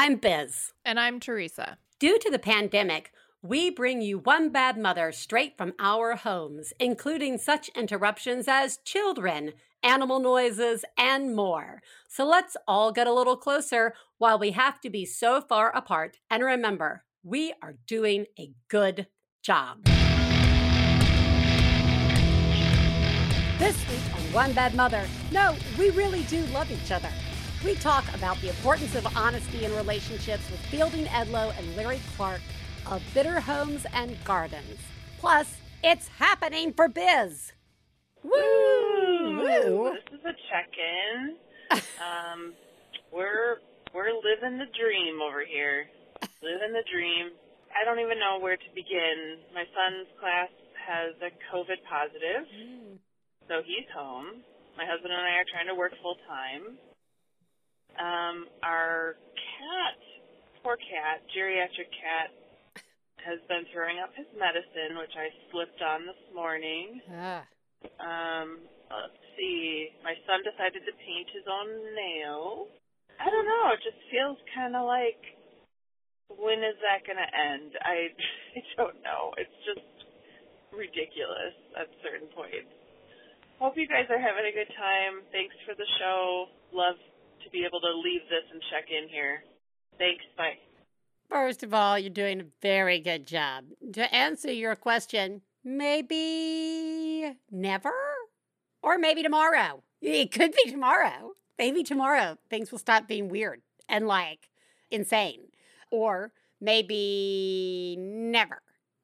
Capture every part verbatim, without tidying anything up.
I'm Biz. And I'm Teresa. Due to the pandemic, we bring you One Bad Mother straight from our homes, including such interruptions as children, animal noises, and more. So let's all get a little closer while we have to be so far apart. And remember, we are doing a good job. This week on One Bad Mother, no, we really do love each other. We talk about the importance of honesty in relationships with Fielding Edlow and Larry Clarke of Bitter Homes and Gardens. Plus, it's happening for Biz. Woo! Woo. This is a check-in. um, we're we're living the dream over here. Living the dream. I don't even know where to begin. My son's class has a COVID positive, mm. so he's home. My husband and I are trying to work full time. Um, our cat, poor cat, geriatric cat, has been throwing up his medicine, which I slipped on this morning. Ah. Um, let's see. My son decided to paint his own nails. I don't know. It just feels kind of like, when is that going to end? I, I don't know. It's just ridiculous at certain points. Hope you guys are having a good time. Thanks for the show. Love to be able to leave this and check in here. Thanks, bye. First of all, you're doing a very good job. To answer your question, maybe never? Or maybe tomorrow. It could be tomorrow. Maybe tomorrow things will stop being weird and, like, insane. Or maybe never.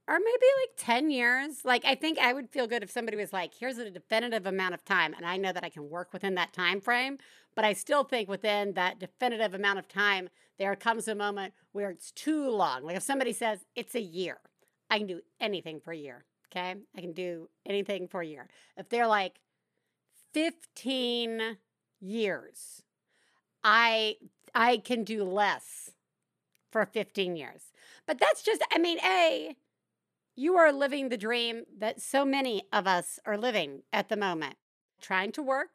Or maybe, like, ten years. Like, I think I would feel good if somebody was like, here's a definitive amount of time, and I know that I can work within that time frame. But I still think within that definitive amount of time, there comes a moment where it's too long. Like if somebody says, it's a year, I can do anything for a year, okay? I can do anything for a year. If they're like fifteen years, I I can do less for fifteen years. But that's just, I mean, A, you are living the dream that so many of us are living at the moment. Trying to work.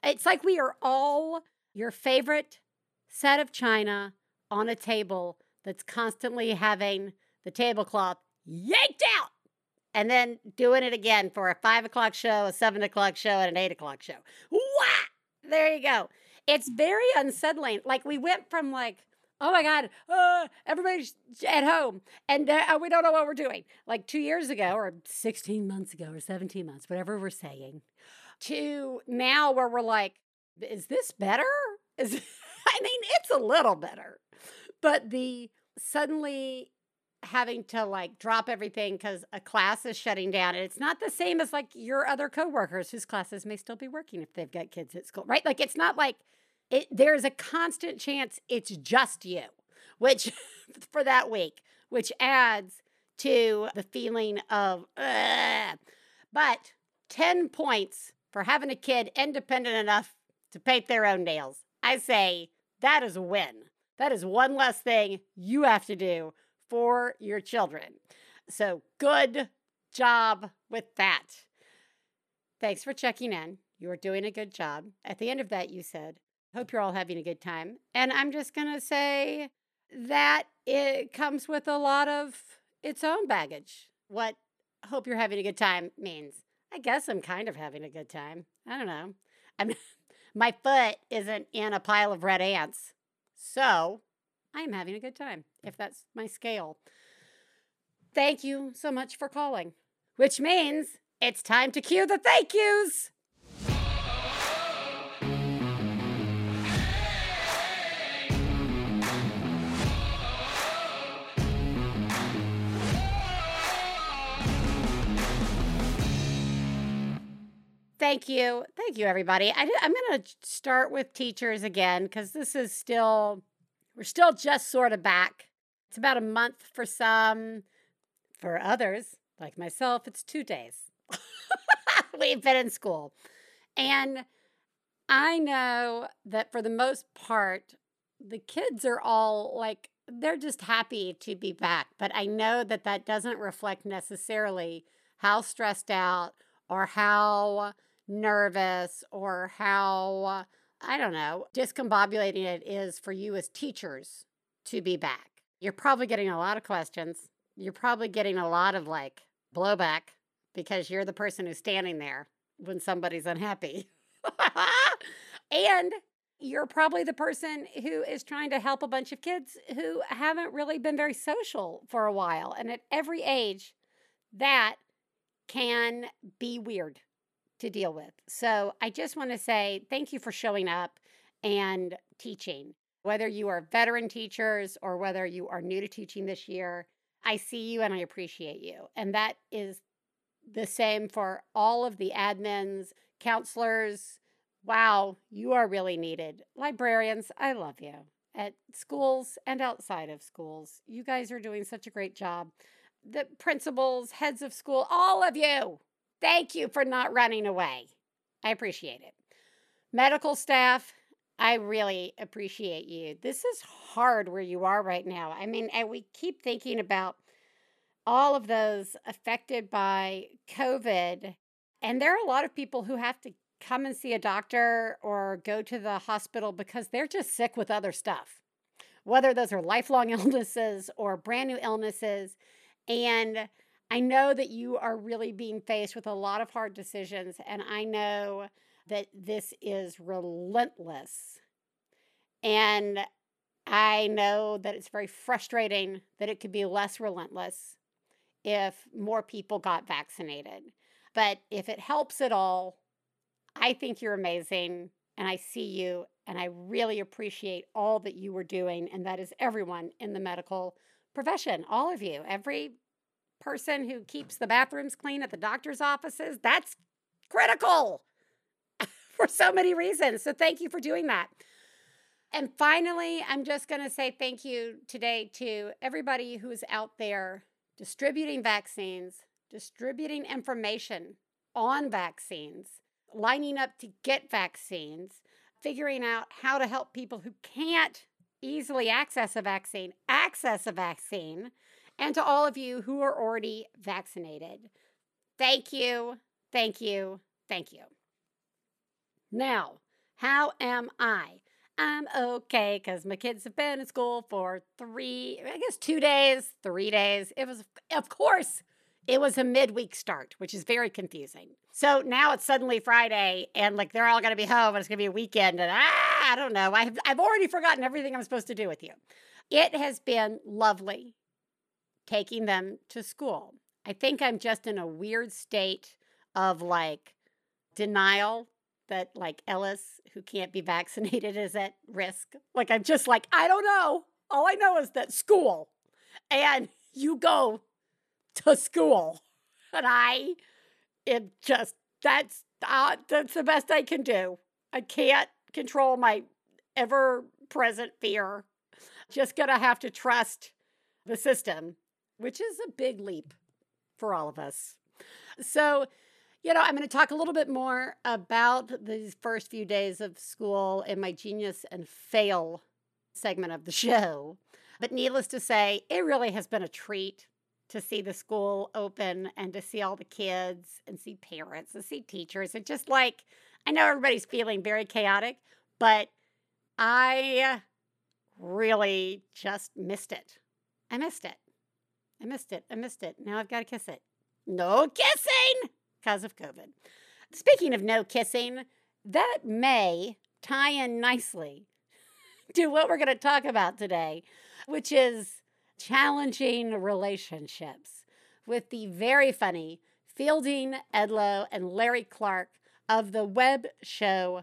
It's like we are all your favorite set of china on a table that's constantly having the tablecloth yanked out and then doing it again for a five o'clock show, a seven o'clock show, and an eight o'clock show. Wah! There you go. It's very unsettling. Like we went from like, oh my God, uh, everybody's at home and uh, we don't know what we're doing. Like two years ago or sixteen months ago or seventeen months, whatever we're saying, to now where we're like, is this better? Is I mean, it's a little better. But the suddenly having to like drop everything because a class is shutting down. And it's not the same as like your other coworkers whose classes may still be working if they've got kids at school, right? Like it's not like it, there's a constant chance it's just you, which for that week, which adds to the feeling of, ugh. But ten points for having a kid independent enough to paint their own nails. I say that is a win. That is one less thing you have to do for your children. So good job with that. Thanks for checking in. You are doing a good job. At the end of that, you said, hope you're all having a good time. And I'm just going to say that it comes with a lot of its own baggage. What hope you're having a good time means. I guess I'm kind of having a good time. I don't know. I'm My foot isn't in a pile of red ants, so I'm having a good time, if that's my scale. Thank you so much for calling, which means it's time to cue the thank yous. Thank you. Thank you, everybody. I did, I'm going to start with teachers again because this is still, we're still just sort of back. It's about a month for some. For others, like myself, it's two days. We've been in school. And I know that for the most part, the kids are all like, they're just happy to be back. But I know that that doesn't reflect necessarily how stressed out or how nervous or how, I don't know, discombobulating it is for you as teachers to be back. You're probably getting a lot of questions. You're probably getting a lot of, like, blowback because you're the person who's standing there when somebody's unhappy. And you're probably the person who is trying to help a bunch of kids who haven't really been very social for a while. And at every age, that can be weird to deal with. So I just want to say thank you for showing up and teaching. Whether you are veteran teachers or whether you are new to teaching this year, I see you and I appreciate you. And that is the same for all of the admins, counselors. Wow, you are really needed. Librarians, I love you. At schools and outside of schools, you guys are doing such a great job. The principals, heads of school, all of you, thank you for not running away. I appreciate it. Medical staff, I really appreciate you. This is hard where you are right now. I mean, and we keep thinking about all of those affected by COVID, and there are a lot of people who have to come and see a doctor or go to the hospital because they're just sick with other stuff, whether those are lifelong illnesses or brand new illnesses. And I know that you are really being faced with a lot of hard decisions. And I know that this is relentless. And I know that it's very frustrating that it could be less relentless if more people got vaccinated. But if it helps at all, I think you're amazing, and I see you, and I really appreciate all that you were doing, and that is everyone in the medical profession, all of you. Every person who keeps the bathrooms clean at the doctor's offices, that's critical for so many reasons, so thank you for doing that. And finally, I'm just going to say thank you today to everybody who's out there distributing vaccines, distributing information on vaccines, lining up to get vaccines, figuring out how to help people who can't easily access a vaccine, access a vaccine, and to all of you who are already vaccinated. Thank you, thank you, thank you. Now, how am I? I'm okay because my kids have been in school for three, I guess two days, three days. It was, of course, it was a midweek start, which is very confusing. So now it's suddenly Friday, and like they're all going to be home, and it's going to be a weekend, and ah, I don't know. I've, I've already forgotten everything I'm supposed to do with you. It has been lovely taking them to school. I think I'm just in a weird state of, like, denial that, like, Ellis, who can't be vaccinated, is at risk. Like, I'm just like, I don't know. All I know is that school, and you go to school, and I am just, that's uh, that's the best I can do. I can't control my ever-present fear. Just gonna have to trust the system, which is a big leap for all of us. So, you know, I'm going to talk a little bit more about these first few days of school in my Genius and Fail segment of the show. But needless to say, it really has been a treat to see the school open and to see all the kids and see parents and see teachers. And just like, I know everybody's feeling very chaotic, but I really just missed it. I missed it. I missed it. I missed it. Now I've got to kiss it. No kissing because of COVID. Speaking of no kissing, that may tie in nicely to what we're going to talk about today, which is challenging relationships with the very funny Fielding Edlow and Larry Clarke of the web show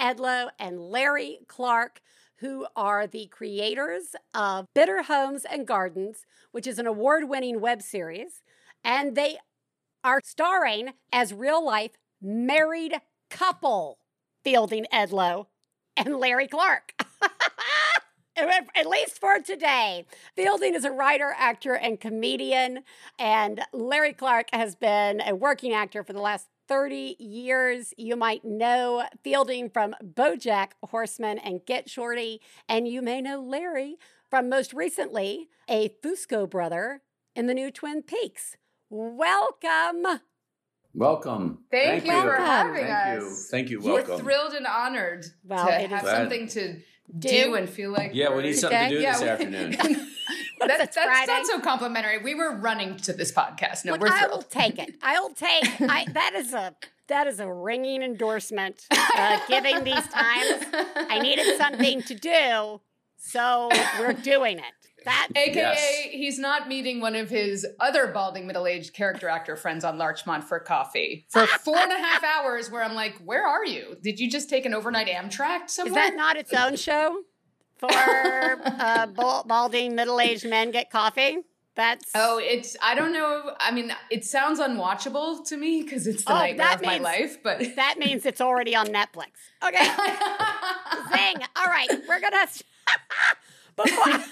Edlow and Larry Clarke, who are the creators of Bitter Homes and Gardens, which is an award-winning web series, and they are starring as real-life married couple Fielding Edlow and Larry Clarke. at least for today. Fielding is a writer, actor, and comedian, and Larry Clarke has been a working actor for the last thirty years. You might know Fielding from BoJack Horseman and Get Shorty, and you may know Larry from most recently a Fusco brother in the new Twin Peaks. Welcome. Welcome. Thank, Thank you welcome. for having Thank us. You. Thank you. Welcome. We're thrilled and honored well, to have glad. something to do, do and feel like. Yeah, we need something today. to do yeah, this we, afternoon. That's, that's not so complimentary. We were running to this podcast. No, Look, we're thrilled. I'll take it. I'll take I, that is a that is a ringing endorsement. Uh, giving these times, I needed something to do, so we're doing it. That A K A, yes. He's not meeting one of his other balding middle-aged character actor friends on Larchmont for coffee for four and a half hours. Where I'm like, where are you? Did you just take an overnight Amtrak somewhere? Is that not its own show? For uh, balding middle-aged men get coffee. That's oh, it's I don't know. I mean, it sounds unwatchable to me because it's the oh, nightmare of means, my life. But that means it's already on Netflix. Okay, zing. All right, we're gonna. Before...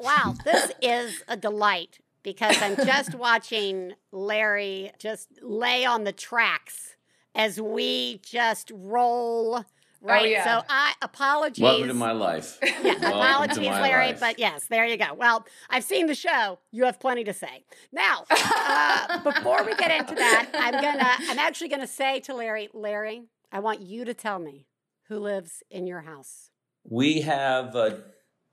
Wow, this is a delight because I'm just watching Larry just lay on the tracks as we just roll. Right. Oh, yeah. So I apologies. Welcome to my life. Yeah, apologies, Larry. Life. But yes, there you go. Well, I've seen the show. You have plenty to say. Now, uh, before we get into that, I'm gonna I'm actually gonna say to Larry, Larry, I want you to tell me who lives in your house. We have uh,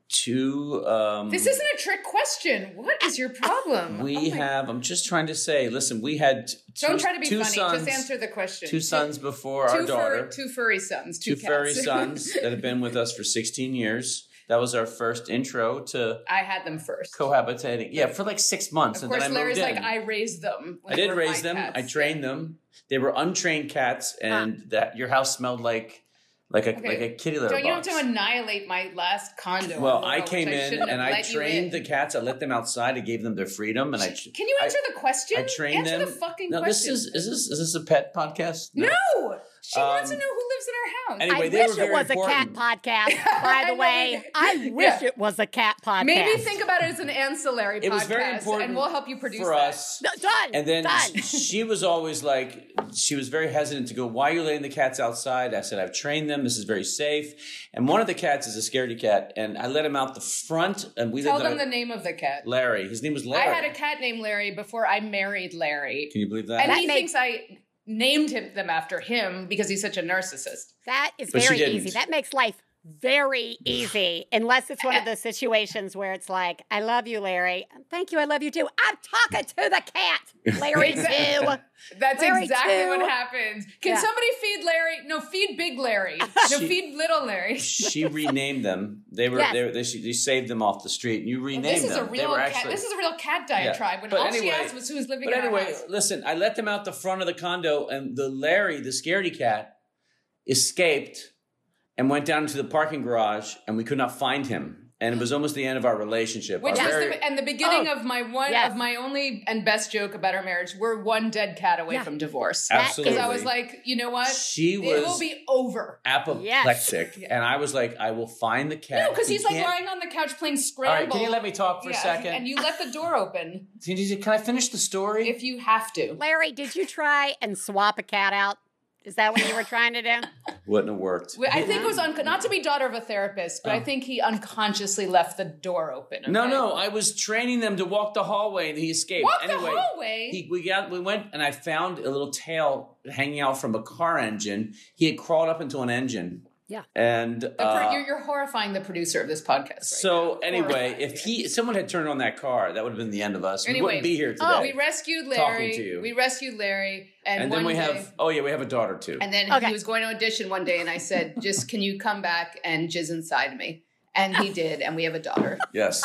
two um This isn't a trick question. What is your problem? We oh have I'm just trying to say, listen, we had two, Don't try to be funny, sons, just answer the question. Two sons before two our fur, daughter. Two furry sons, two, two cats. furry sons that have been with us for sixteen years. That was our first intro to I had them first. Cohabitating. Yeah, for like six months. Of and course, then I Larry's moved in. like, I raised them. I did raise them. Cats. I trained them. They were untrained cats, and huh. that your house smelled like Like a okay. like a kitty litter box. Don't you box. have to annihilate my last condo? Well, I came I in and I trained the cats. I let them outside. I gave them their freedom. And I can you answer I, the question? I trained answer them. Answer the fucking no, question. This is is this is this a pet podcast? No, no. She um, wants to know who lives in our house. Anyway, I they wish were very it was important. a cat podcast. By the way, I wish yeah. it was a cat podcast. Maybe think about it as an ancillary it podcast, was very important and we'll help you produce for that. us. No, done. And then done. she was always like, she was very hesitant to go. Why are you letting the cats outside? I said, I've trained them. This is very safe. And one of the cats is a scaredy cat, and I let him out the front. And we tell them a, the name of the cat. Larry. His name was Larry. I had a cat named Larry before I married Larry. Can you believe that? And that he makes, thinks I named him them after him because he's such a narcissist. That is but very easy. That makes life very easy, unless it's one of those situations where it's like, I love you, Larry. Thank you, I love you too. I'm talking to the cat, Larry too. That's Larry exactly too. what happens. Can yeah. somebody feed Larry? No, feed big Larry. No, she, feed little Larry. She renamed them. They were yes. they, they, she, they saved them off the street, and you renamed well, this is them. A real they were cat, actually, this is a real cat diatribe. Yeah. When but all anyway, she asked was who was living. But in anyway, our house. listen, I let them out the front of the condo, and the Larry, the scaredy cat, escaped. And went down into the parking garage, and we could not find him. And it was almost the end of our relationship. Which our was very, the, and the beginning oh, of my one yes. of my only and best joke about our marriage. We're one dead cat away yeah. from divorce. Absolutely, because I was like, you know what? She it was will be over. Apoplectic, yes. and I was like, I will find the cat. No, because he's like lying on the couch playing Scramble. All right, can you let me talk for yeah, a second? And you left the door open. Can I finish the story? If you have to, Larry, did you try and swap a cat out? Is that what you were trying to do? Wouldn't have worked. I think it was, un- not to be daughter of a therapist, but oh. I think he unconsciously left the door open. Okay? No, no. I was training them to walk the hallway, and he escaped. Walk anyway, the hallway? He, we, got, we went, and I found a little tail hanging out from a car engine. He had crawled up into an engine. Yeah. And uh, pro- you're, you're horrifying the producer of this podcast. Right so now. anyway, Horrifying. if he someone had turned on that car, that would have been the end of us. Anyway, we wouldn't be here today. Oh, we rescued Larry. Talking to you. We rescued Larry. And, and then we day, have, oh yeah, we have a daughter too. And then okay. he was going to audition one day, and I said, just can you come back and jizz inside me? And he did, and we have a daughter. Yes.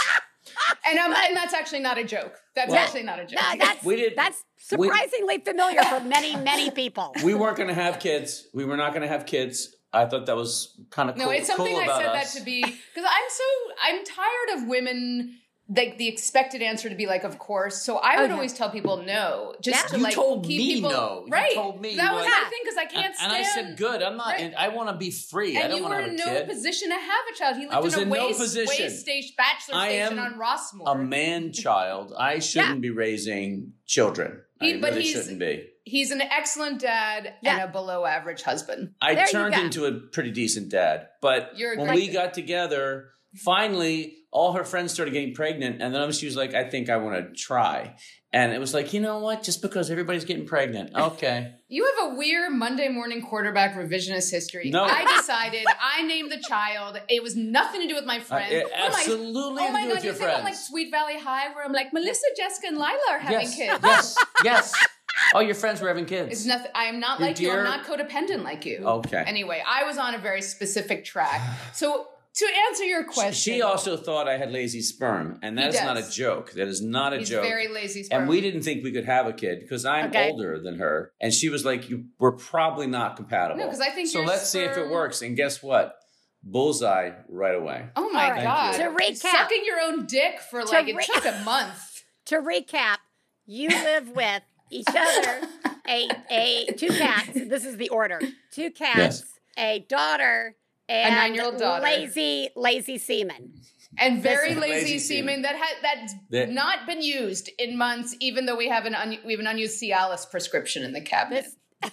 And um, and that's actually not a joke. That's well, actually not a joke. No, that's, we did, that's surprisingly we, familiar for many, many people. We weren't going to have kids. We were not going to have kids. I thought that was kind of cool. No, it's something cool I said us. that to be, because I'm so, I'm tired of women like the expected answer to be like, of course. So I would okay. always tell people no, just yeah. to you like told keep me people no. Right, you told me that was like, my thing because I can't. Stand. And I said, good. I'm not. Right. And I want to be free. And I don't want to have a kid. You were in no position to have a child. He lived I was in a in waste, no waste station, bachelor I station am on Rossmore. A man child. I shouldn't yeah. be raising children. He, I but really shouldn't be. He's an excellent dad yeah. and a below average husband. I there turned into a pretty decent dad, but You're when aggressive. we got together, finally. All her friends started getting pregnant, and then she was like, I think I want to try. And it was like, you know what? Just because everybody's getting pregnant. Okay. You have a weird Monday morning quarterback revisionist history. No. I decided. I named the child. It was nothing to do with my friend. Uh, it absolutely I'm like, oh my God, with your you friends. Think I'm like Sweet Valley High where I'm like, Melissa, Jessica, and Lila are having yes, kids. Yes, yes. Oh, your friends were having kids. It's nothing. I am not your like dear... you. I'm not codependent like you. Okay. Anyway, I was on a very specific track. So... To answer your question. She also thought I had lazy sperm, and that is not a joke. That is not a He's joke. He's very lazy sperm. And we didn't think we could have a kid because I'm okay. older than her. And she was like, you, we're probably not compatible. No, because I think So let's sperm... see if it works. And guess what? Bullseye right away. Oh, my right. God. To recap. Sucking your own dick for like, re- it took a month. To recap, you live with each other, a, a two cats. This is the order. Two cats, yes. a daughter. And a nine-year-old daughter. Lazy, lazy semen. And very lazy, lazy semen that ha- that's that, not been used in months, even though we have an un- we have an unused Cialis prescription in the cabinet. This-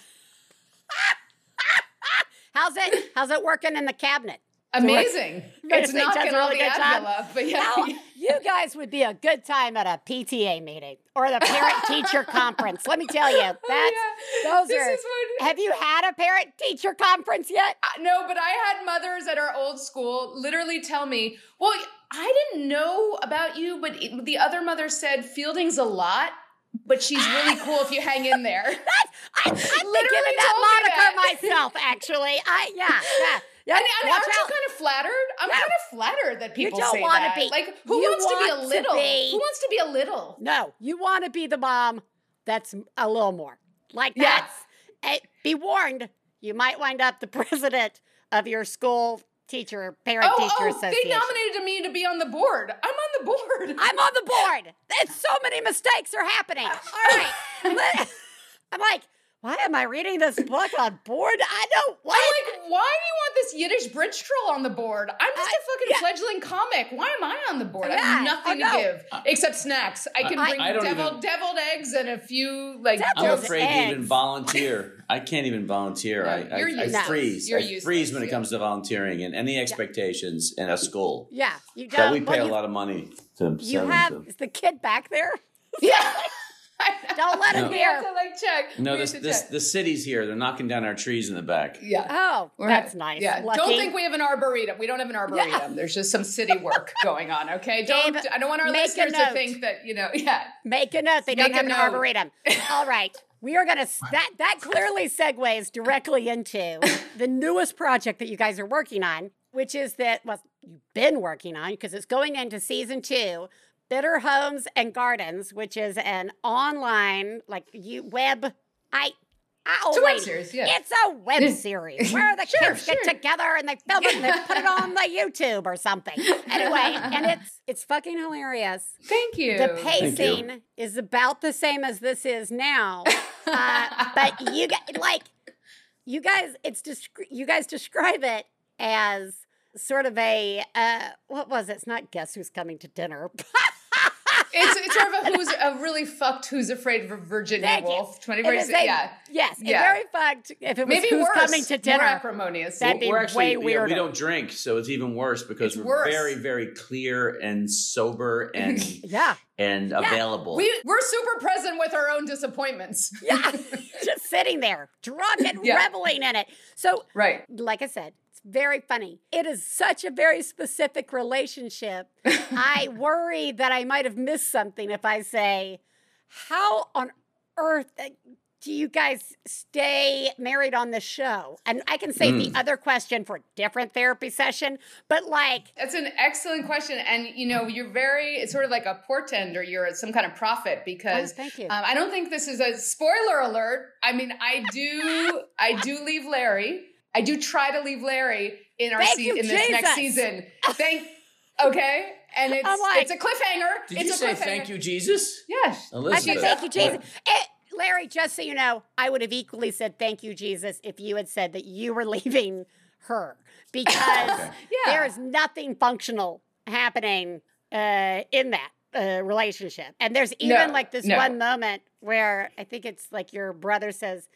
How's it? How's it working in the cabinet? Amazing. It's, it's knocking all really the Advil up, but yeah. Now, you guys would be a good time at a P T A meeting or the parent-teacher conference. Let me tell you, that's, oh, yeah. those this are, is what, have you had a parent-teacher conference yet? Uh, no, but I had mothers at our old school literally tell me, well, I didn't know about you, but it, the other mother said Fielding's a lot. But she's really cool if you hang in there. That's, I, I've literally given that moniker that. myself, actually. I yeah, yeah. yeah and, and aren't out. you kind of flattered? I'm yeah. kind of flattered that people you don't say that. Be, like, who wants want to be a little? Be, who wants to be a little? No, you want to be the mom that's a little more. Like yeah. that's, be warned, you might wind up the president of your school teacher, parent oh, teacher oh, association. They nominated me to be on the board. I'm on the board. I'm on the board. It's so many mistakes are happening. All right. I'm like, why am I reading this book on board? I don't what? I'm like, why do you want this Yiddish bridge troll on the board? I'm just I, a fucking yeah. fledgling comic. Why am I on the board? Yeah. I have nothing oh, no. to give uh, except snacks. I can I, bring I deviled, even, deviled eggs and a few like. I'm afraid eggs. to even volunteer. I can't even volunteer. No, I, I, I no, freeze. I freeze when it comes to volunteering and any expectations yeah. in a school. Yeah, you don't. That we pay well, you, a lot of money to. You have to. Is the kid back there? Yeah. Don't let no. him here. To, like, check. No, this, to this, check. The city's here. They're knocking down our trees in the back. Yeah. Oh, We're that's ha- nice. Yeah. Lucky. Don't think we have an arboretum. We don't have an arboretum. Yeah. There's just some city work going on. Okay. Don't. Dave, I don't want our listeners to think that you know. Yeah. Make a note. They make don't have note. an arboretum. All right. We are going to, that that clearly segues directly into the newest project that you guys are working on, which is that, well, you've been working on, because it's going into season two, Bitter Homes and Gardens, which is an online, like, you web, I, I it's a web series, yeah. It's a web series where the sure, kids sure. get together and they film it and they put it on the YouTube or something. Anyway, and it's it's fucking hilarious. Thank you. The pacing you. is about the same as this is now. Uh, but you guys, like, you guys, it's just, you guys describe it as sort of a, uh, what was it? It's not Guess Who's Coming to Dinner. It's, it's sort of a, who's, a really fucked Who's Afraid of Virginia Woolf. twenty-four, a, yeah. Yes, yeah. very fucked. If it was Maybe Who's worse, Coming to Dinner. More acrimonious. That'd be we're actually, way weirder. Yeah, we don't drink, so it's even worse because it's we're worse. very, very clear and sober and yeah. and yeah. available. We, we're super present with our own disappointments. Yeah, just sitting there, drunk and yeah. reveling in it. So, right. like I said, very funny. It is such a very specific relationship. I worry that I might have missed something if I say, how on earth do you guys stay married on the show? And I can save mm. the other question for a different therapy session, but like... That's an excellent question. And, you know, you're very... It's sort of like a portend or you're some kind of prophet because... Oh, thank you. Um, I don't think this is a... Spoiler alert. I mean, I do, I do leave Larry... I do try to leave Larry in our season in this Jesus. next season. Thank okay. and it's like, it's a cliffhanger. Did it's you a say thank you, Jesus? Yes. I said thank you, Jesus. It, Larry, just so you know, I would have equally said thank you, Jesus, if you had said that you were leaving her, because yeah. there is nothing functional happening uh, in that uh, relationship. And there's even no, like this no. one moment where I think it's like your brother says,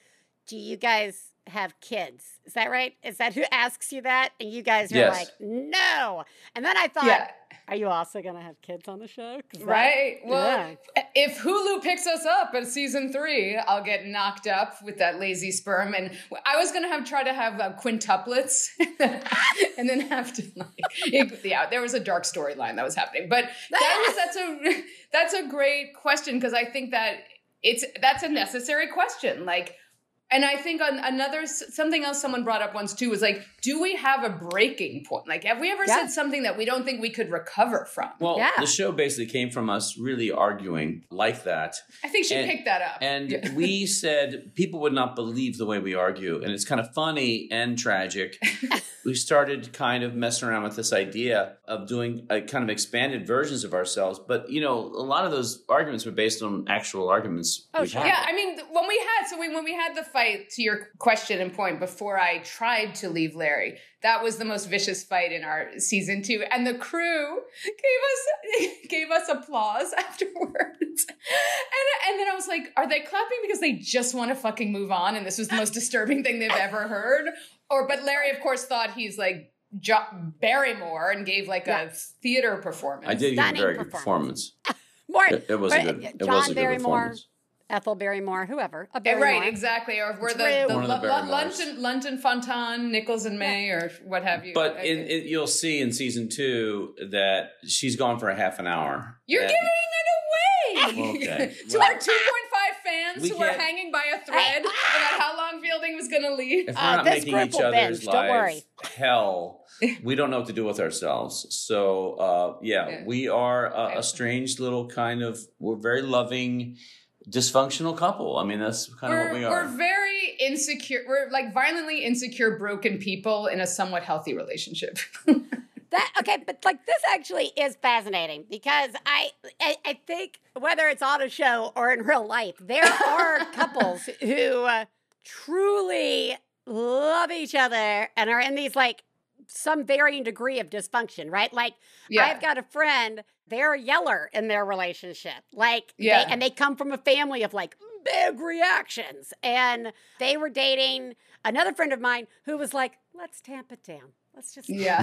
do you guys have kids? Is that right? Is that who asks you that? And you guys are yes. like, no. And then I thought, yeah. are you also going to have kids on the show? Right. That, well, yeah. if Hulu picks us up at season three, I'll get knocked up with that lazy sperm. And I was going to have try to have uh, quintuplets and then have to like, it, yeah, there was a dark storyline that was happening. But that was, that's a, that's a great question. Cause I think that it's, that's a necessary question. Like, and I think on another, something else someone brought up once too was like, do we have a breaking point? Like, have we ever yeah. said something that we don't think we could recover from? Well, yeah. the show basically came from us really arguing like that. I think she and, picked that up. And we said, people would not believe the way we argue. And it's kind of funny and tragic. We started kind of messing around with this idea of doing a kind of expanded versions of ourselves. But, you know, a lot of those arguments were based on actual arguments. Oh, sure. Yeah, I mean, when we had, so we, when we had the fight, to your question and point, before I tried to leave Larry, that was the most vicious fight in our season two, and the crew gave us gave us applause afterwards, and and then I was like, are they clapping because they just want to fucking move on and this was the most disturbing thing they've ever heard? Or but Larry of course thought he's like jo- Barrymore and gave like yeah. a theater performance. I did Stunning give a very performance. good performance. More, it, it was a good, it John was a good Barrymore. performance. Ethel Barrymore, whoever. A Barrymore. Right, exactly. Or we're the, the, the, the London, London Fontaine, Nichols and May, or what have you. But in, it, you'll see in season two that she's gone for a half an hour. You're and, giving it away okay. to well, our two point five fans we who are hanging by a thread about how long Fielding was going to leave. If we're not uh, making each other's binge, lives hell, we don't know what to do with ourselves. So, uh, yeah, yeah, we are a, a strange little kind of, we're very loving, dysfunctional couple. I mean, that's kind we're, of what we are. We're very insecure. We're like violently insecure, broken people in a somewhat healthy relationship. that okay, but like this actually is fascinating because I, I I think whether it's on a show or in real life, there are couples who uh, truly love each other and are in these like some varying degree of dysfunction, right? Like yeah. I've got a friend. They're a yeller in their relationship. Like, yeah. they, and they come from a family of like big reactions. And they were dating another friend of mine who was like, let's tamp it down. Let's just yeah.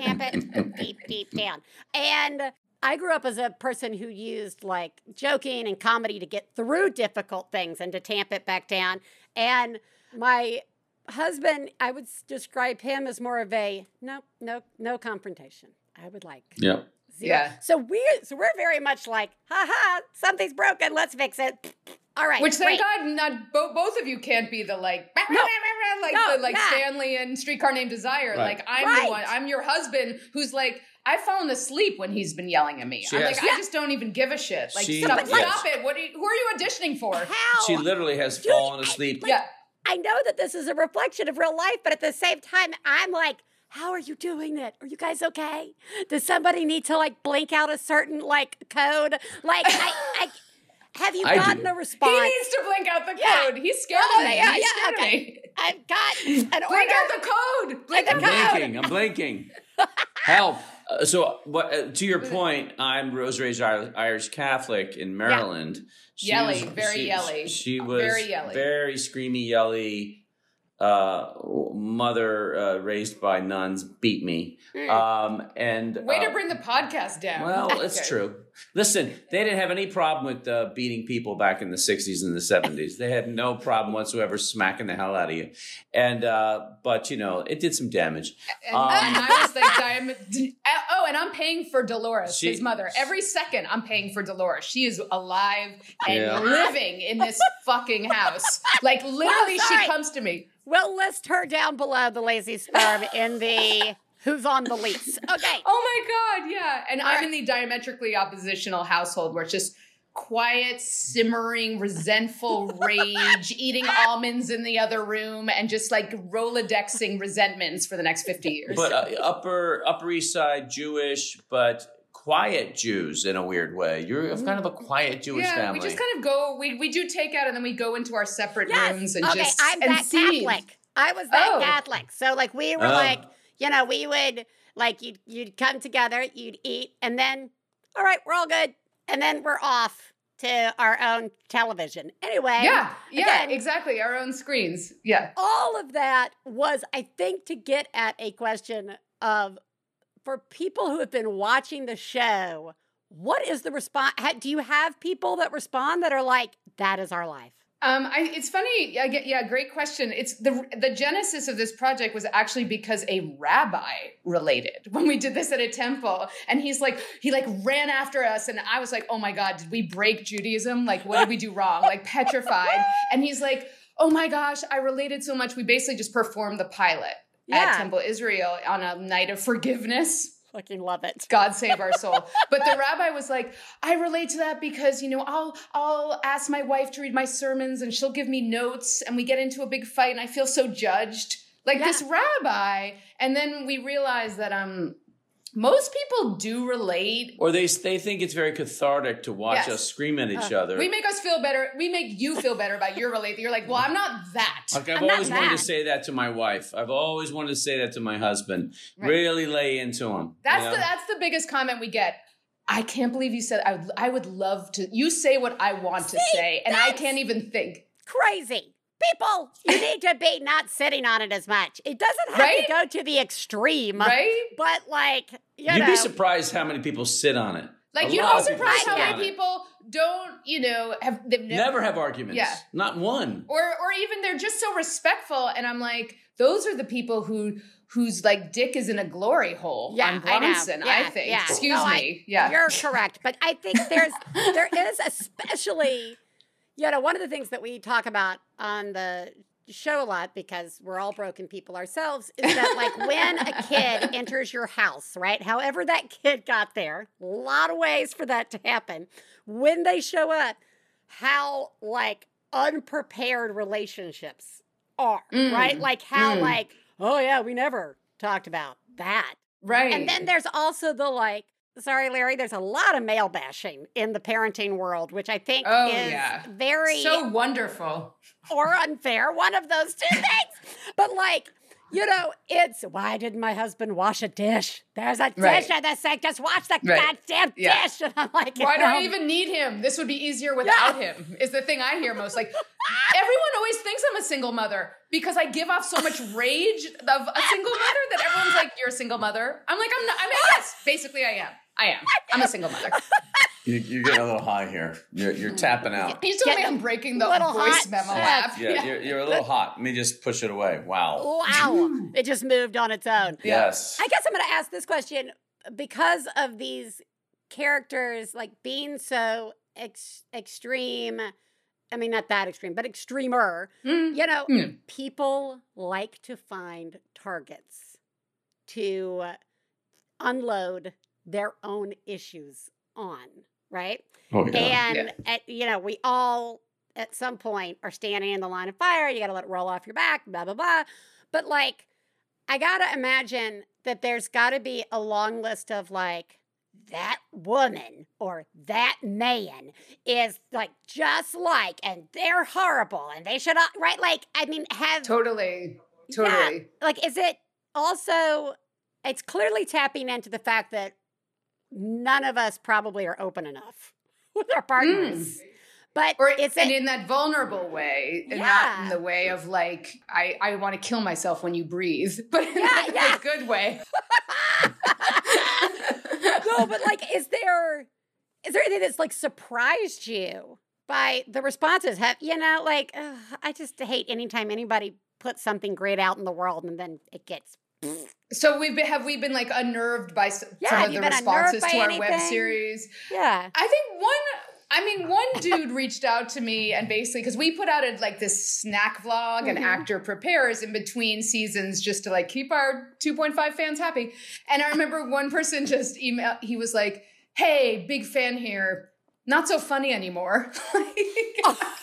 tamp it deep, deep down. And I grew up as a person who used like joking and comedy to get through difficult things and to tamp it back down. And my husband, I would describe him as more of a no, no, no confrontation. I would like. Yeah. Zero. Yeah. So we so we're very much like, ha ha, something's broken, let's fix it. All right. Which thank God not bo- both of you can't be the like no. bah, bah, bah, like no, the, like not. Stanley and Streetcar Named Desire. Right. Like I'm right. the one, I'm your husband who's like, I've fallen asleep when he's been yelling at me. She I'm has, like, yeah. I just don't even give a shit. Like she, stop, stop it. What are you, who are you auditioning for? How? She literally has Dude, fallen asleep. I, like, yeah. I know that this is a reflection of real life, but at the same time, I'm like, how are you doing it? Are you guys okay? Does somebody need to like blink out a certain like code? Like, I, I have you I gotten do. a response? He needs to blink out the code. Yeah. He's scared oh, of me. Yeah, He's yeah, scared okay. of me. I've got an blink order. Blink out the code. Blink I'm the blinking. Code. I'm blinking. Help. Uh, so what, uh, to your point, I'm Rose raised Irish Catholic in Maryland. Yeah. Yelly, was, very she, yelly. She was very, yelly. very screamy, yelly. Uh, mother uh, raised by nuns beat me. Um, and way uh, to bring the podcast down. Well, it's okay. true. Listen, they didn't have any problem with uh, beating people back in the sixties and the seventies. They had no problem whatsoever smacking the hell out of you. And, uh, but, you know, it did some damage. And, um, and I was like, I'm, oh, and I'm paying for Dolores, she, his mother. Every second I'm paying for Dolores. She is alive and yeah. living in this fucking house. Like, literally, oh, she comes to me. We'll list her down below the lazy sperm in the... Who's on the lease? Okay. Oh, my God. Yeah. And All I'm right. in the diametrically oppositional household where it's just quiet, simmering, resentful rage, eating almonds in the other room, and just like Rolodexing resentments for the next fifty years. But uh, upper, upper East Side Jewish, but quiet Jews in a weird way. You're kind of a quiet Jewish yeah, family. Yeah, we just kind of go, we we do take out and then we go into our separate yes. rooms and okay, just I'm and that see. Catholic. I was that oh. Catholic. So like we were oh. like, you know, we would like you'd you'd come together, you'd eat, and then all right, we're all good. And then we're off to our own television. Anyway. Yeah, yeah, again, exactly. Our own screens. Yeah. All of that was, I think, to get at a question of, for people who have been watching the show, what is the response? Do you have people that respond that are like, that is our life? Um, I, it's funny. I get, yeah, great question. It's the the genesis of this project was actually because a rabbi related when we did this at a temple, and he's like he like ran after us, and I was like, oh my God, did we break Judaism? Like, what did we do wrong? Like petrified, and he's like, oh my gosh, I related so much. We basically just performed the pilot yeah. at Temple Israel on a night of forgiveness. Fucking love it. God save our soul. But the rabbi was like, I relate to that because, you know, I'll I'll ask my wife to read my sermons and she'll give me notes and we get into a big fight and I feel so judged. Like yeah. this rabbi. And then we realized that um most people do relate. Or they they think it's very cathartic to watch yes. us scream at each uh, other. We make us feel better. We make you feel better about your relate. You're like, well, I'm not that. Like, I've I'm always wanted to say that to my wife. I've always wanted to say that to my husband. Right. Really lay into him. That's you know? the that's the biggest comment we get. I can't believe you said, I would, I would love to, you say what I want See, to say and I can't even think. Crazy. People, you need to be not sitting on it as much. It doesn't have right? to go to the extreme. Right? But like, you You'd know. be surprised how many people sit on it. Like, you'd be surprised how many people don't, you know, have... They've never, never have arguments. Yeah. Not one. Or or even they're just so respectful. And I'm like, those are the people who whose, like, dick is in a glory hole yeah, on Bronson, I, yeah, I think. Yeah. Excuse no, me. I, yeah. You're correct. But I think there's there is especially... You know, one of the things that we talk about on the show a lot, because we're all broken people ourselves, is that, like, when a kid enters your house, right, however that kid got there, a lot of ways for that to happen, when they show up, how, like, unprepared relationships are, mm. right? Like, how, mm. like, oh, yeah, we never talked about that. Right. And then there's also the, like, sorry, Larry, there's a lot of male bashing in the parenting world, which I think oh, is yeah. very... So wonderful. Or unfair, one of those two things. But like, you know, it's, why didn't my husband wash a dish? There's a dish right. in the sink. Just wash the right. goddamn yeah. dish. And I'm like... Why do I even need him? This would be easier without yeah. him, is the thing I hear most. Like, everyone always thinks I'm a single mother because I give off so much rage of a single mother that everyone's like, you're a single mother. I'm like, I'm not. I mean, yes, basically I am. I am. I'm a single mother. You, you're getting a little high here. You're, you're tapping out. He's telling me I'm breaking the voice memo app. Yeah, yeah. You're, you're a little hot. Let me just push it away. Wow. Wow. It just moved on its own. Yes. I guess I'm going to ask this question because of these characters like being so ex- extreme. I mean, not that extreme, but extremer. Mm. You know, mm. people like to find targets to unload their own issues on, right? Oh, yeah. And, yeah. at, you know, we all at some point are standing in the line of fire. You got to let it roll off your back, blah, blah, blah. But, like, I got to imagine that there's got to be a long list of, like, that woman or that man is, like, just like, and they're horrible and they should, right? Like, I mean, have... Totally, totally. Yeah, like, is it also... It's clearly tapping into the fact that none of us probably are open enough with our partners. Mm. But or, it's and it, in that vulnerable way, and yeah. not in the way of like, I, I want to kill myself when you breathe, but in yeah, that, yeah. that good way. No, but like, is there is there anything that's like surprised you by the responses? Have you know, like, ugh, I just hate anytime anybody puts something great out in the world and then it gets. So we've been, have we been like unnerved by some yeah, of the responses to our anything? web series? Yeah. I think one, I mean, one dude reached out to me and basically, because we put out a, like this snack vlog mm-hmm. and actor prepares in between seasons just to like keep our two point five fans happy. And I remember one person just emailed, he was like, hey, big fan here. Not so funny anymore. Like, oh.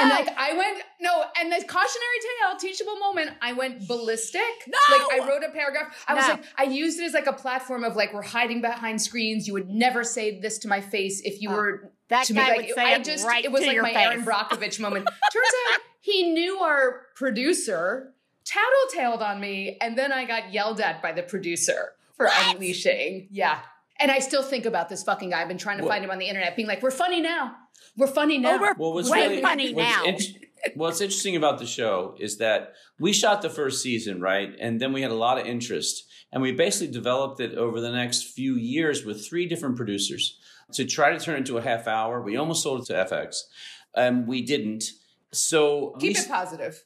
And like I went, no, and this cautionary tale, teachable moment, I went ballistic. No! Like I wrote a paragraph. I no. was like, I used it as like a platform of like, we're hiding behind screens. You would never say this to my face if you oh, were that to guy me. Would like, say I just, it right it was to like my face. Aaron Brockovich moment. Turns out he knew our producer, tattletaled on me, and then I got yelled at by the producer for what? Unleashing. Yeah. And I still think about this fucking guy. I've been trying to what? find him on the internet, being like, we're funny now. We're funny now. Oh, we're well, what's way really, funny what's now. In- what's interesting about the show is that we shot the first season, right? And then we had a lot of interest. And we basically developed it over the next few years with three different producers to try to turn it into a half hour. We almost sold it to F X. Um, we didn't. So Keep we- it positive.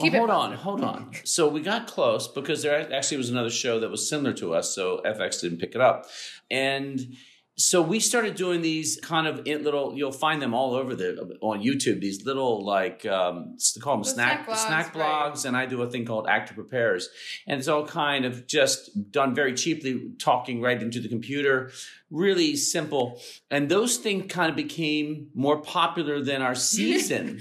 Well, hold on, hold on. So we got close because there actually was another show that was similar to us, so F X didn't pick it up. And so we started doing these kind of little, you'll find them all over the on YouTube, these little like, um, they call them the snack, snack blogs, snack blogs right. And I do a thing called Actor Prepares. And it's all kind of just done very cheaply, talking right into the computer, really simple. And those things kind of became more popular than our season.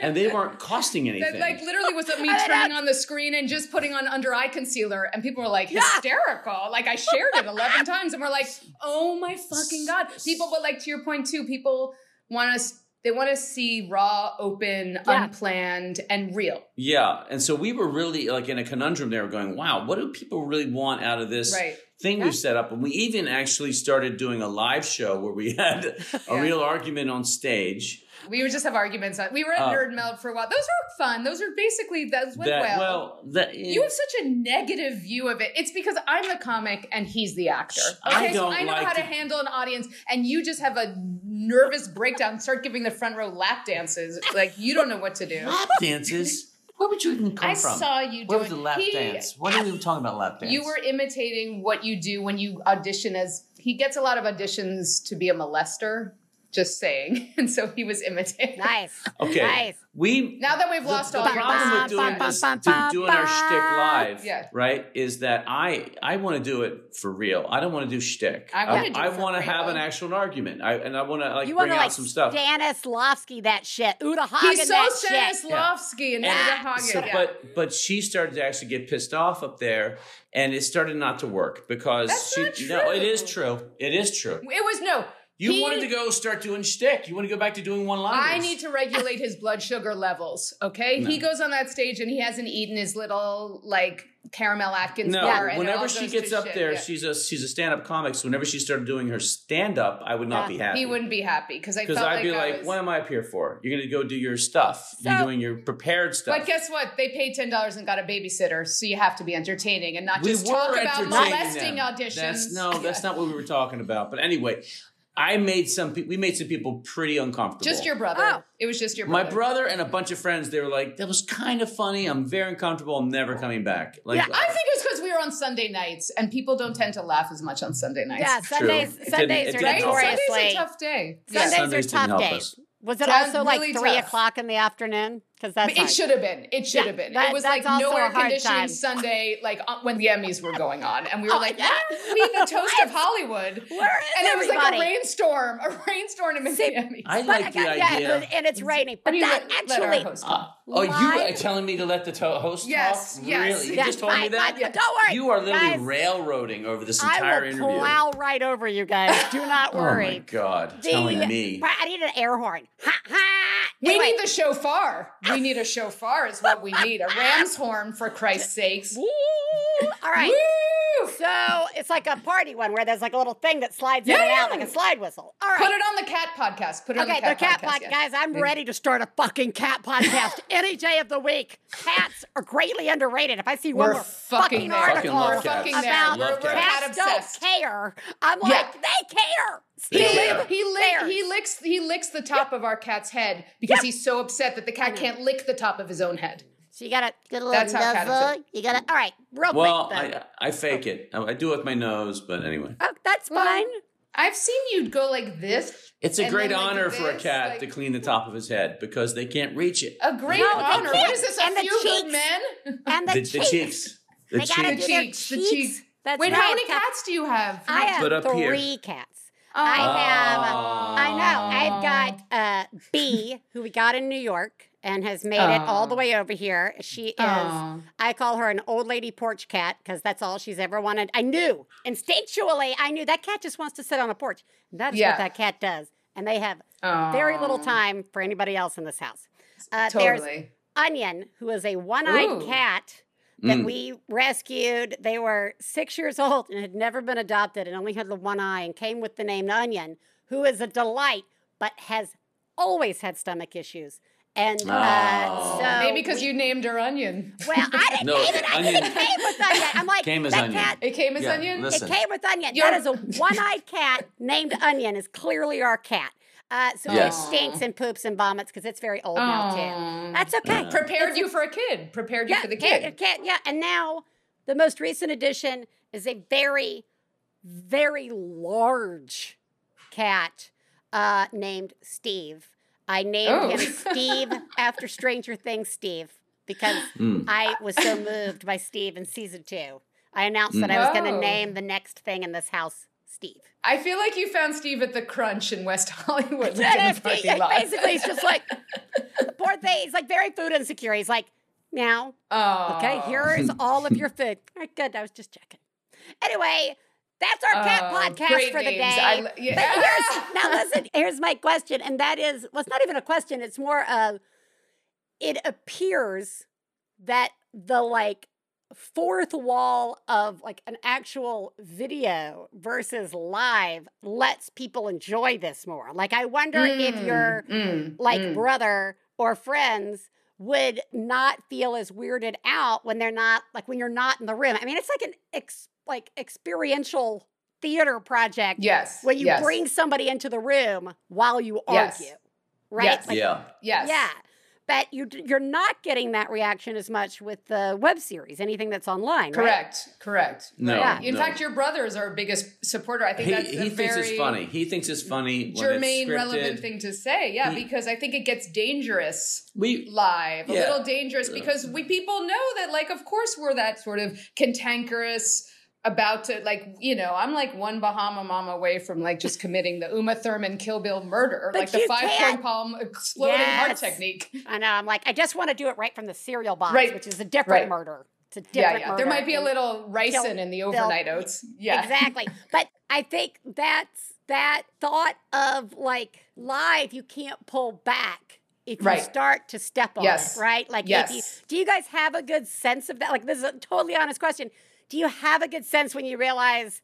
And they weren't costing anything. That like literally was me turning on the screen and just putting on under eye concealer. And people were like hysterical. Like I shared it eleven times and we're like, oh my fucking God. People, but like to your point too, people want us, they want to see raw, open, yeah. unplanned, and real. Yeah. And so we were really like in a conundrum there going, wow, what do people really want out of this? Right. thing yeah. we've set up. And we even actually started doing a live show where we had a yeah. real argument on stage. We would just have arguments. On, we were at uh, Nerd Meld for a while. Those were fun. Those are basically, those went that, well. well that, yeah. You have such a negative view of it. It's because I'm the comic and he's the actor. Okay, I don't so I know like how to, to handle an audience and you just have a nervous breakdown, start giving the front row lap dances. Like you don't know what to do. Lap dances? Where would you even come I from? I saw you doing... What was the lap he, dance? What are we talking about lap dance? You were imitating what you do when you audition as... He gets a lot of auditions to be a molester, just saying. And so he was imitating. Nice. Okay. Nice. We, now that we've the, lost the all your... The problem with doing this, to doing our shtick live, yeah. right, is that I I want to do it for real. I don't want to do shtick. I want to do I, I want to have an actual argument. I, and I want to like you bring out like some stuff. You want to like Stanislavski that shit. Uta Hagen He's so that Stanislavski shit. And yeah. Uta Hagen. So, yeah. But, but she started to actually get pissed off up there. And it started not to work because... That's she, not true. No, it is true. It is true. It was no... You he, wanted to go start doing shtick. You want to go back to doing one-liners. I need to regulate his blood sugar levels, okay? No. He goes on that stage and he hasn't eaten his little, like, Caramel Atkins no, bar. No, whenever she gets up shit, there, yeah. she's a she's a stand-up comic, so whenever she started doing her stand-up, I would not yeah. be happy. He wouldn't be happy, because I felt I'd like be I like, was... what am I up here for? You're going to go do your stuff. So, you're doing your prepared stuff. But guess what? They paid ten dollars and got a babysitter, so you have to be entertaining and not we just talk about molesting them. Auditions. That's, no, yeah. that's not what we were talking about. But anyway... I made some, pe- we made some people pretty uncomfortable. Just your brother. Oh. It was just your brother. My brother and a bunch of friends, they were like, that was kind of funny. I'm very uncomfortable. I'm never coming back. Like, yeah, I think it's because we were on Sunday nights and people don't tend to laugh as much on Sunday nights. Yeah, Sundays True. Sundays are notoriously. Sunday's a tough day. Yeah. Sundays, Sundays are tough days. Was it that's also really like three tough. O'clock in the afternoon? Because that's it should have been. It should yeah, have been. That, it was like no air conditioning Sunday, like uh, when the Emmys were going on, and we were oh, like, yeah. "We need the toast of Hollywood." Where is and everybody? It was like a rainstorm, a rainstorm in the Emmys. I like but the I got, idea, yeah, and it's raining. But that let, actually, let uh, oh, you are telling me to let the to- host yes, talk? Yes, really? You yes, just told my, me that. My, yeah. Don't worry, you are literally guys, railroading over this entire interview. I will plow right over you guys. Do not worry. Oh my God, telling me. I need an air horn. Ha ha. We need the shofar. We need a shofar is what we need. A ram's horn, for Christ's sakes. Woo! All right. Woo! So it's like a party one where there's like a little thing that slides yeah, in and out yeah. like a slide whistle. All right. Put it on the cat podcast. Put it okay, on the cat, the cat podcast. podcast. Guys, I'm ready to start a fucking cat podcast any day of the week. Cats are greatly underrated. If I see one we're more fucking, fucking article fucking about we're, we're cats obsessed. Don't care, I'm like, yeah. they care. He, li- he, li- he licks he licks the top yep. of our cat's head because yep. he's so upset that the cat can't lick the top of his own head. So you got to get a little nuzzle. You got to, all right, real well, quick. Well, I, I fake oh. it. I do it with my nose, but anyway. Oh, that's well, fine. I've seen you go like this. It's a great honor like for a cat like, to clean the top of his head because they can't reach it. A great no, honor. What is this, a and few good men? And the, the, the cheeks. The cheeks. The cheeks. The cheeks. Wait, right. how many cats do you have? I have three cats. Oh. I have, I know, I've got uh, Bea, who we got in New York and has made oh. it all the way over here. She is, oh. I call her an old lady porch cat because that's all she's ever wanted. I knew, instinctually, I knew that cat just wants to sit on a porch. That's yeah. what that cat does. And they have oh. very little time for anybody else in this house. Uh, totally. There's Onion, who is a one-eyed Ooh. cat that mm. we rescued. They were six years old and had never been adopted and only had the one eye and came with the name Onion, who is a delight but has always had stomach issues. And oh. uh, so maybe because you named her Onion. Well, I didn't no, name it. I think it came with Onion. I'm like, came as that Onion. Cat, it came as yeah, Onion? Listen. It came with Onion. You're... That is a one-eyed cat named Onion is clearly our cat. Uh, so yes. it stinks and poops and vomits because it's very old Aww. now too. That's okay. Yeah. Prepared it's, you for a kid. Prepared you yeah, for the kid. It, it yeah, and now the most recent addition is a very, very large cat uh, named Steve. I named oh. him Steve after Stranger Things Steve because mm. I was so moved by Steve in season two. I announced mm. that I was going to name the next thing in this house Steve. I feel like you found Steve at the Crunch in West Hollywood. That is, he, basically, he's just like, poor thing. He's like very food insecure. He's like, now, oh. okay, here is all of your food. All right, good. I was just checking. Anyway, that's our oh, cat podcast for names. the day. I, yeah. But here's, now listen, here's my question. And that is, well, it's not even a question. It's more of, it appears that the like, fourth wall of like an actual video versus live lets people enjoy this more. Like I wonder mm, if your mm, like mm. brother or friends would not feel as weirded out when they're not like when you're not in the room. I mean, it's like an ex like experiential theater project. Yes, where you yes. bring somebody into the room while you yes. argue, right? Yes. Like, yeah. Yes. Yeah. But you, you're not getting that reaction as much with the web series, anything that's online, right? Correct, correct. No, yeah. In no. fact, your brother is our biggest supporter. I think he, that's he a thinks very it's funny. He thinks it's funny. Germane, when it's relevant thing to say, yeah, he, because I think it gets dangerous we, live, yeah. a little dangerous, because we people know that, like, of course, we're that sort of cantankerous. About to, like, you know, I'm like one Bahama mom away from like just committing the Uma Thurman Kill Bill murder, but like the five can't. point palm exploding yes. heart technique. I know. I'm like, I just want to do it right from the cereal box, right. which is a different right. murder. It's a different yeah, yeah. murder. There might be a little ricin in the overnight Bill. oats. Yeah, exactly. But I think that's that thought of like live, you can't pull back. If you right. start to step on yes. it, right? Like, yes. if you, do you guys have a good sense of that? Like, this is a totally honest question. Do you have a good sense when you realize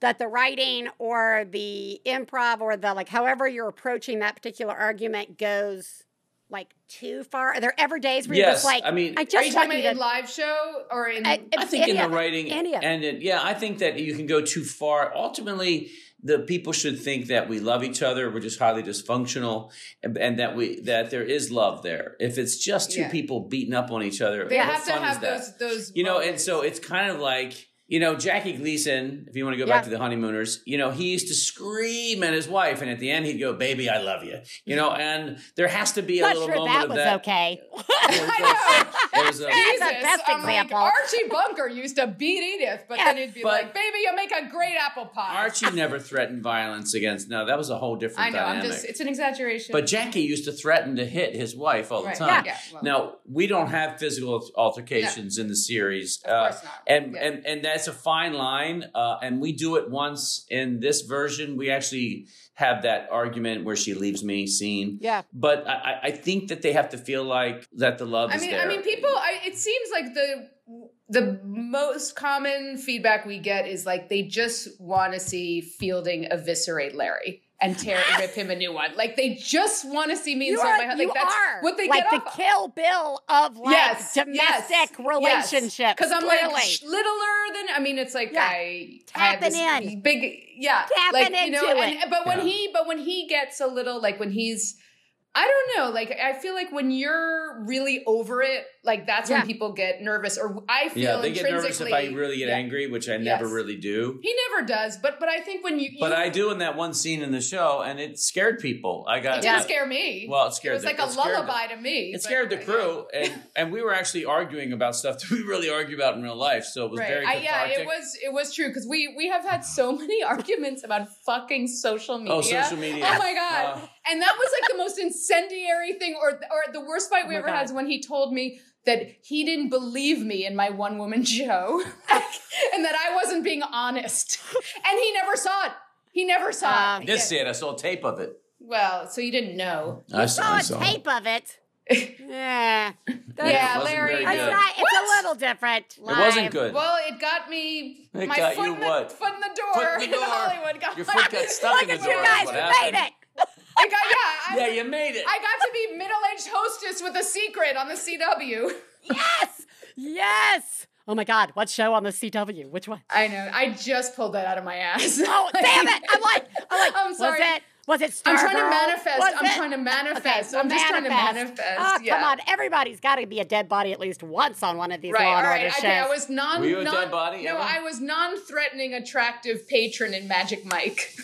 that the writing or the improv or the, like, however you're approaching that particular argument goes, like, too far? Are there ever days where yes. you're just like, I mean, I just want you to... Are you talking about in live show or in... I, I think in the writing and in, yeah, I think that you can go too far. Ultimately, the people should think that we love each other, we're just highly dysfunctional, and, and that we that there is love there. If it's just two yeah. people beating up on each other, they have to have those, those you moments. know, and so it's kind of like, you know, Jackie Gleason, if you want to go yeah. back to The Honeymooners, you know, he used to scream at his wife, and at the end he'd go, "Baby, I love you." You know, and there has to be a Not little sure moment of that. That was okay. I know. There's a, Jesus, that's the best example. Like, Archie Bunker used to beat Edith, but yeah. then he'd be but like, "Baby, you make a great apple pie." Archie never threatened violence against. No, that was a whole different. I know. Dynamic. I'm just. It's an exaggeration. But Jackie used to threaten to hit his wife all right. the time. Yeah. Yeah, well, now we don't have physical altercations no. in the series, of uh, course not. and yeah. and and that's a fine line. Uh, and we do it once in this version. We actually have that argument where she leaves me scene. Yeah. But I, I think that they have to feel like that the love I is mean, there. I mean, people. I, it seems like the the most common feedback we get is like they just want to see Fielding eviscerate Larry and tear rip him a new one. Like they just want to see me insult my husband. Like that's are. what they like get the off Kill of. Bill of like yes, domestic yes, relationships. Because I'm clearly. like littler than I mean. It's like yeah. I tapping I in big yeah tapping like, you know, into and, it. But when yeah. he but when he gets a little like when he's I don't know. Like, I feel like when you're really over it, like that's yeah. when people get nervous. Or I feel yeah, they get nervous if I really get yeah. angry, which I yes. never really do. He never does, but but I think when you, you but I do in that one scene in the show, and it scared people. I got it didn't uh, scare me. Well, it scared. It was the, like a lullaby the, to me. It but, scared the crew, yeah. and and we were actually arguing about stuff that we really argue about in real life. So it was right. very I, yeah. It was it was true because we we have had so many arguments about fucking social media. Oh, social media. Oh my god. Uh, And that was like the most incendiary thing, or or the worst fight we oh ever God. had is when he told me that he didn't believe me in my one-woman show and that I wasn't being honest. And he never saw it. He never saw um, it. I did see it. I saw a tape of it. Well, so you didn't know. I you saw, saw a tape it. of it. yeah. That yeah, Larry. It's, not, it's a little different. Live. It wasn't good. Well, it got me. It my got foot, you in the, what? foot in the door. Foot in the door. In Hollywood got Your my, foot got stuck in the door. Look at you guys. We made it. I got, yeah, I, yeah, you made it. I got to be middle-aged hostess with a secret on the C W. Yes! Yes! Oh, my God. What show on the C W? Which one? I know. I just pulled that out of my ass. Oh, damn it! I'm like, I'm like, I'm sorry. Was it, was it Star I'm trying Girl? to manifest. Was I'm it? trying to manifest. Okay, I'm just manifest. trying to manifest. Oh, yeah. Come on. Everybody's got to be a dead body at least once on one of these right, Law and Order right. shows. Okay, I was non- Were you a non- dead body? No, ever? I was non-threatening, attractive patron in Magic Mike.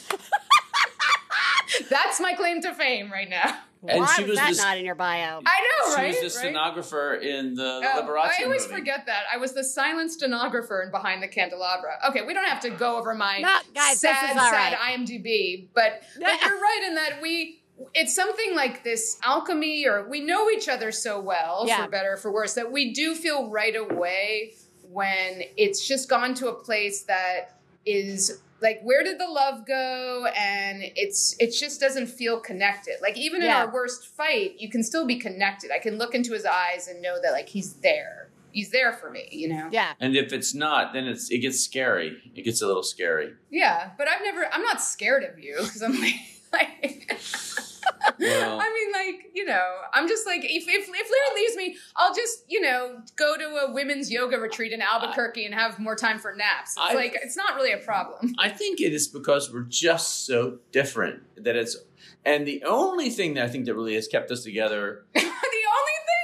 That's my claim to fame right now. And Why she was that the, not in your bio? I know, right? She was the stenographer right? in the oh, Liberace I always movie. forget that. I was the silent stenographer in Behind the Candelabra. Okay, we don't have to go over my no, guys, sad, sad right. IMDb, but, but you're right in that we... It's something like this alchemy, or we know each other so well, yeah. for better or for worse, that we do feel right away when it's just gone to a place that is... Like, where did the love go? And it's it just doesn't feel connected. Like, even yeah. in our worst fight, you can still be connected. I can look into his eyes and know that, like, he's there. He's there for me, you know? Yeah. And if it's not, then it's it gets scary. It gets a little scary. Yeah. But I've never... I'm not scared of you. Because I'm like... like well. I mean, like, you know, I'm just like... If, if, if Larry leaves me, I'll just, you know, go to a women's yoga retreat in Albuquerque and have more time for naps. It's I, like, it's not really a problem. I think it is because we're just so different that it's... And the only thing that I think that really has kept us together... the only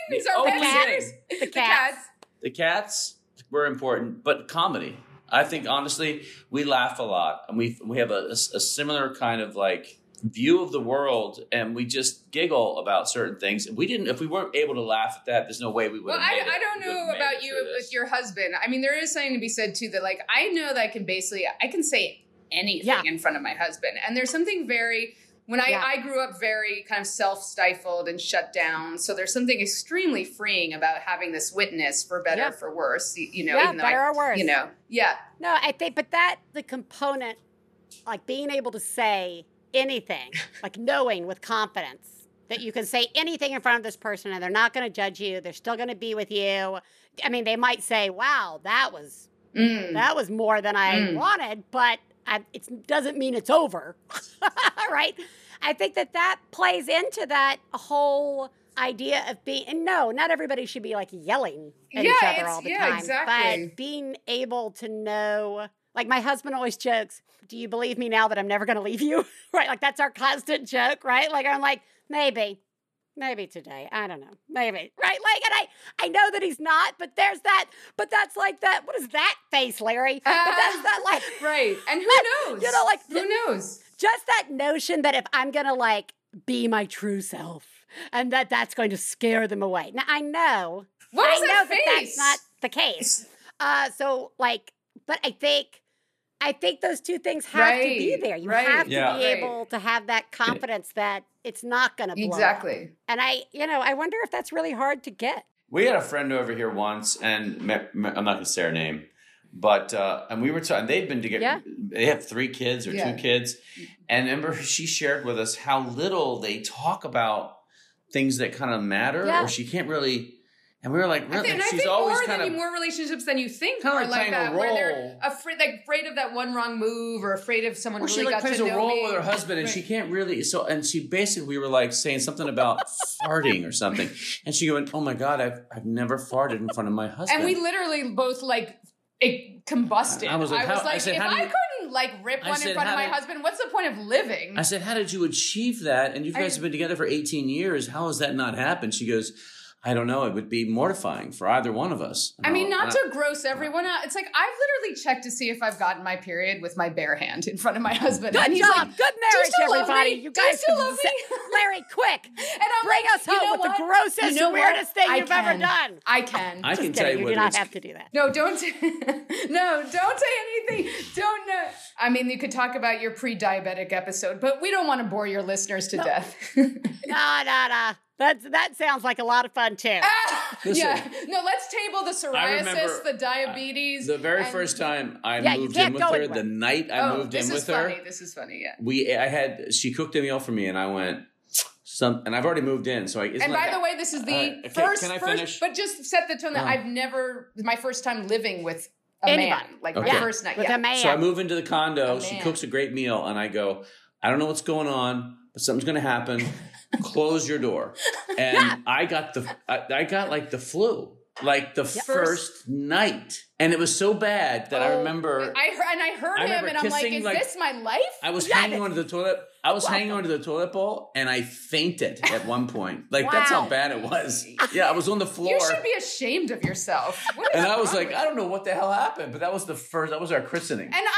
thing is our pets. The cats. The cats were important, but comedy. I think, honestly, we laugh a lot. And we we have a, a, a similar kind of, like... view of the world, and we just giggle about certain things. And we didn't, if we weren't able to laugh at that, there's no way we would. Well, I, I don't know about you with your husband. I mean, there is something to be said too that, like, I know that I can basically, I can say anything yeah. in front of my husband, and there's something very. When I, yeah. I grew up very kind of self-stifled and shut down. So there's something extremely freeing about having this witness for better, yeah. for worse. You know, yeah, even though better I, or worse. You know, yeah. No, I think, but that the component, like being able to say. Anything, like knowing with confidence that you can say anything in front of this person and they're not going to judge you. They're still going to be with you. I mean, they might say, wow, that was mm. that was more than I mm. wanted, but I, it doesn't mean it's over, right? I think that that plays into that whole idea of being, and no, not everybody should be like yelling at yeah, each other all the yeah, time, exactly. but being able to know... Like, my husband always jokes, do you believe me now that I'm never going to leave you? Right? Like, that's our constant joke, right? Like, I'm like, maybe, maybe today. I don't know. Maybe. Right? Like, and I, I know that he's not, but there's that, but that's like that, what is that face, Larry? Uh, but that's that, like. Right. And who knows? You know, like. Who knows? Just that notion that if I'm going to, like, be my true self and that that's going to scare them away. Now, I know. What is I that know face? That that's not the case. Uh, so, like. But I think, I think those two things have right, to be there. You right, have to yeah, be right. able to have that confidence that it's not going to blow exactly. up. And I, you know, I wonder if that's really hard to get. We had a friend over here once, and me, me, I'm not going to say her name, but uh, and we were talking. They've been together. Yeah. They have three kids or yeah. two kids, and remember, she shared with us how little they talk about things that kind of matter, yeah. or she can't really. And we were like, really? I think, she's I think always more kind of more relationships than you think are like that, where they're afraid, like afraid of that one wrong move, or afraid of someone. Or really she like got plays to a know role me. with her husband, and right. she can't really. So, and she basically, we were like saying something about farting or something, and she went, "Oh my God, I've I've never farted in front of my husband." And we literally both like it combusted. I was like, I, was like, I said, if I couldn't like rip one said, in front of my did, husband? What's the point of living? I said, how did you achieve that? And you guys I, have been together for eighteen years. How has that not happened? She goes, I don't know. It would be mortifying for either one of us. I mean, not to gross everyone out. It's like, I've literally checked to see if I've gotten my period with my bare hand in front of my husband. Good and he's job. Like, good marriage, everybody. You guys still love me? Larry, quick. And I'm Bring like, us home you know with what? the grossest, you know weirdest thing I you've can. ever done. I can. I Just can kidding. tell you, you do not have to do that. No, don't. no, don't say anything. Don't. Know. I mean, you could talk about your pre-diabetic episode, but we don't want to bore your listeners to no. death. no, no, no. That's, that sounds like a lot of fun, too. Ah, Listen, yeah. No, let's table the psoriasis, remember, the diabetes. Uh, the very and, first time I yeah, moved in with her, anywhere. the night I oh, moved in with funny. her. This is funny. This is funny, yeah. We, I had, she cooked a meal for me, and I went, some, and I've already moved in. So I, And like by I, the way, this is the uh, okay, first, can I finish? first, but just set the tone that um, I've never, my first time living with a anybody. man. Like okay. my first night. With yeah. a man. So I move into the condo. She cooks a great meal, and I go, I don't know what's going on, but something's going to happen. Close your door. And yeah. I got the, I, I got like the flu, like the yeah. first night. And it was so bad that oh, I remember. I heard, and I heard I him and I'm like, is like, this my life? I was yeah, hanging onto the toilet. I was wow. hanging onto the toilet bowl and I fainted at one point. Like wow. that's how bad it was. Yeah, I was on the floor. You should be ashamed of yourself. What is and I was like, I don't know what the hell happened, but that was the first, that was our christening. And I feel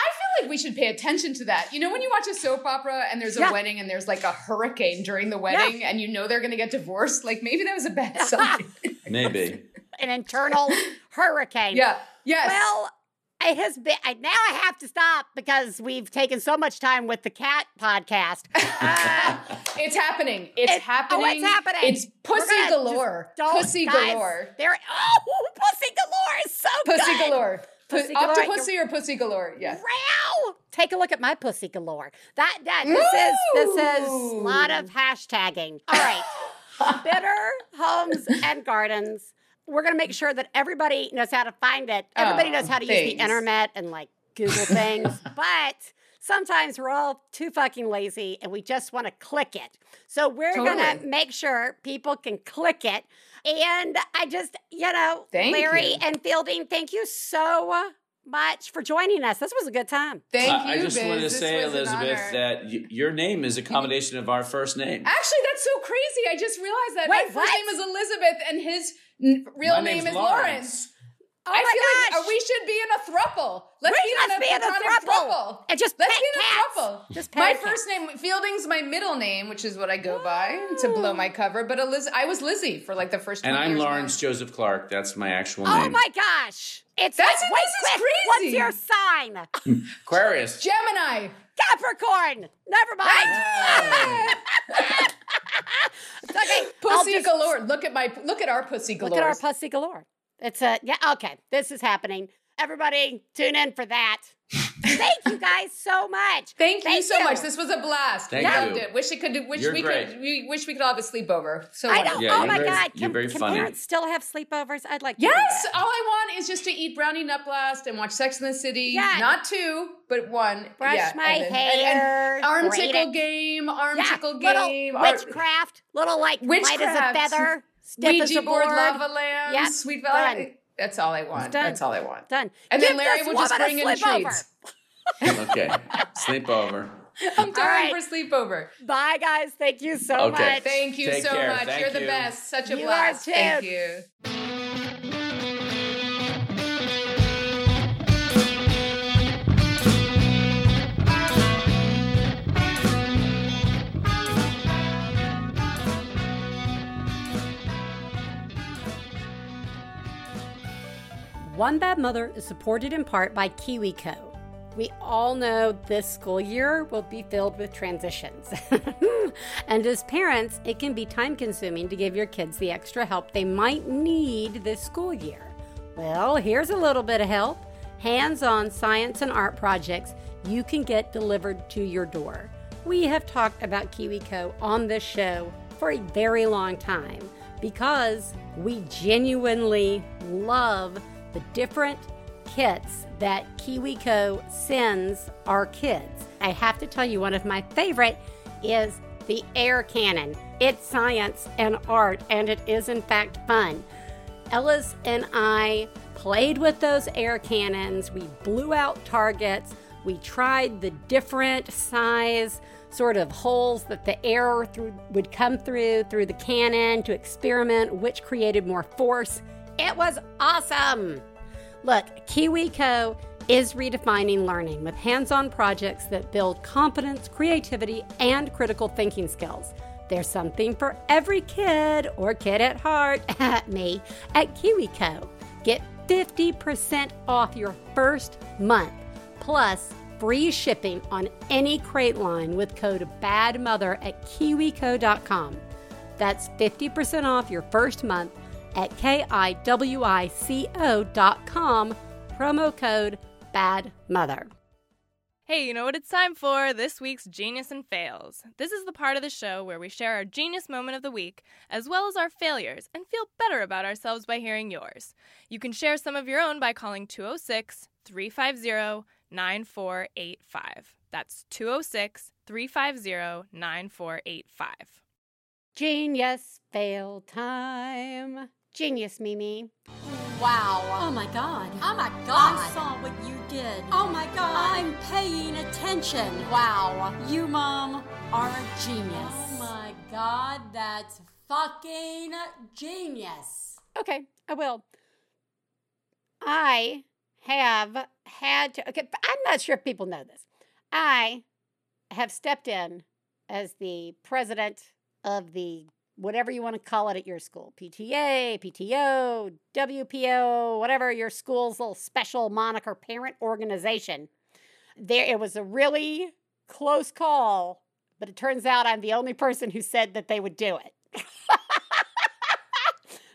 like we should pay attention to that. You know, when you watch a soap opera and there's a yeah. wedding and there's like a hurricane during the wedding yeah. and you know they're going to get divorced, like maybe that was a bad sign. Maybe. An internal hurricane. Yeah. Yes. Well, it has been, I, now I have to stop because we've taken so much time with the cat podcast. Uh, it's happening. It's, it's happening. Oh, it's happening. It's pussy galore. Pussy guys, galore. There, oh, pussy galore is so pussy good. Galore. Pussy galore. Octopussy or pussy galore. Yeah. Row. Take a look at my pussy galore. That, that this Ooh. is this is a lot of hashtagging. All right. Bitter Homes and Gardens. We're going to make sure that everybody knows how to find it. Everybody oh, knows how to things. use the internet and, like, Google things. But sometimes we're all too fucking lazy and we just want to click it. So we're totally. going to make sure people can click it. And I just, you know, thank Larry you. and Fielding, thank you so much for joining us. This was a good time. Thank uh, you, I just Biz. wanted to this say, Elizabeth, that y- your name is a combination of our first name. Actually, that's so crazy. I just realized that. Wait, my what? first name is Elizabeth and his... real My name is Lawrence. Lawrence. Oh I my feel gosh. like we should be in a throuple. Let's we be in a, be in a throuple. throuple. And just Let's be in cats. a throuple. Just my cats. first name, Fielding's my middle name, which is what I go Ooh. by to blow my cover. But Eliz- I was Lizzie for like the first And I'm years Lawrence now. Joseph Clark. That's my actual name. Oh my gosh. It's That's like, this is crazy. What's your sign? Aquarius. Gemini. Capricorn. Never mind. Okay, pussy just, galore. Look at my look at our pussy galore. Look at our pussy galore. It's a yeah. Okay, this is happening. Everybody, tune in for that. Thank you guys so much. Thank, Thank you so you. much. This was a blast. Thank yeah. you. Loved it. Wish it could. Wish you're we great. could. We wish we could all have a sleepover. So I don't. Yeah, oh my very, god. Can, can parents still have sleepovers? I'd like. to Yes. All I want is just to eat brownie nut blast and watch Sex in the City. Yeah. Not two, but one. Brush yeah, my and then, hair. And, and arm tickle it. game. Arm yeah, tickle game. Little witchcraft. Little like witchcraft. light as a feather. Stiff Ouija as a board. board lava lamp. Yep. Sweet Valley. That's all I want. That's all I want. Done. And Give then Larry will just bring in treats. Okay. Sleepover. I'm dying right. for sleepover. Bye, guys. Thank you so okay. much. Thank you Take so care. much. Thank You're you. the best. Such a you blast. Thank you. One Bad Mother is supported in part by KiwiCo. We all know this school year will be filled with transitions. And as parents, it can be time-consuming to give your kids the extra help they might need this school year. Well, here's a little bit of help. Hands-on science and art projects you can get delivered to your door. We have talked about KiwiCo on this show for a very long time because we genuinely love the different kits that KiwiCo sends our kids. I have to tell you, one of my favorite is the air cannon. It's science and art, and it is in fact fun. Ellis and I played with those air cannons. We blew out targets. We tried the different size sort of holes that the air through, would come through, through the cannon to experiment which created more force. It was awesome. Look, KiwiCo is redefining learning with hands-on projects that build confidence, creativity, and critical thinking skills. There's something for every kid or kid at heart, me, at KiwiCo. Get fifty percent off your first month, plus free shipping on any crate line with code BADMOTHER at kiwi co dot com. That's fifty percent off your first month at K I W I C O dot com, promo code BADMOTHER. Hey, you know what it's time for? This week's Genius and Fails. This is the part of the show where we share our genius moment of the week, as well as our failures, and feel better about ourselves by hearing yours. You can share some of your own by calling two oh six, three five zero, nine four eight five. That's two oh six, three five zero, nine four eight five. Genius fail time. Genius, Mimi. Wow. Oh, my God. Oh, my God. I saw what you did. Oh, my God. I'm paying attention. Wow. You, Mom, are a genius. Oh, my God. That's fucking genius. Okay, I will. I have had to... Okay, I'm not sure if people know this. I have stepped in as the president of the... whatever you want to call it at your school, P T A, P T O, W P O, whatever your school's little special moniker parent organization. There, it was a really close call, but it turns out I'm the only person who said that they would do it.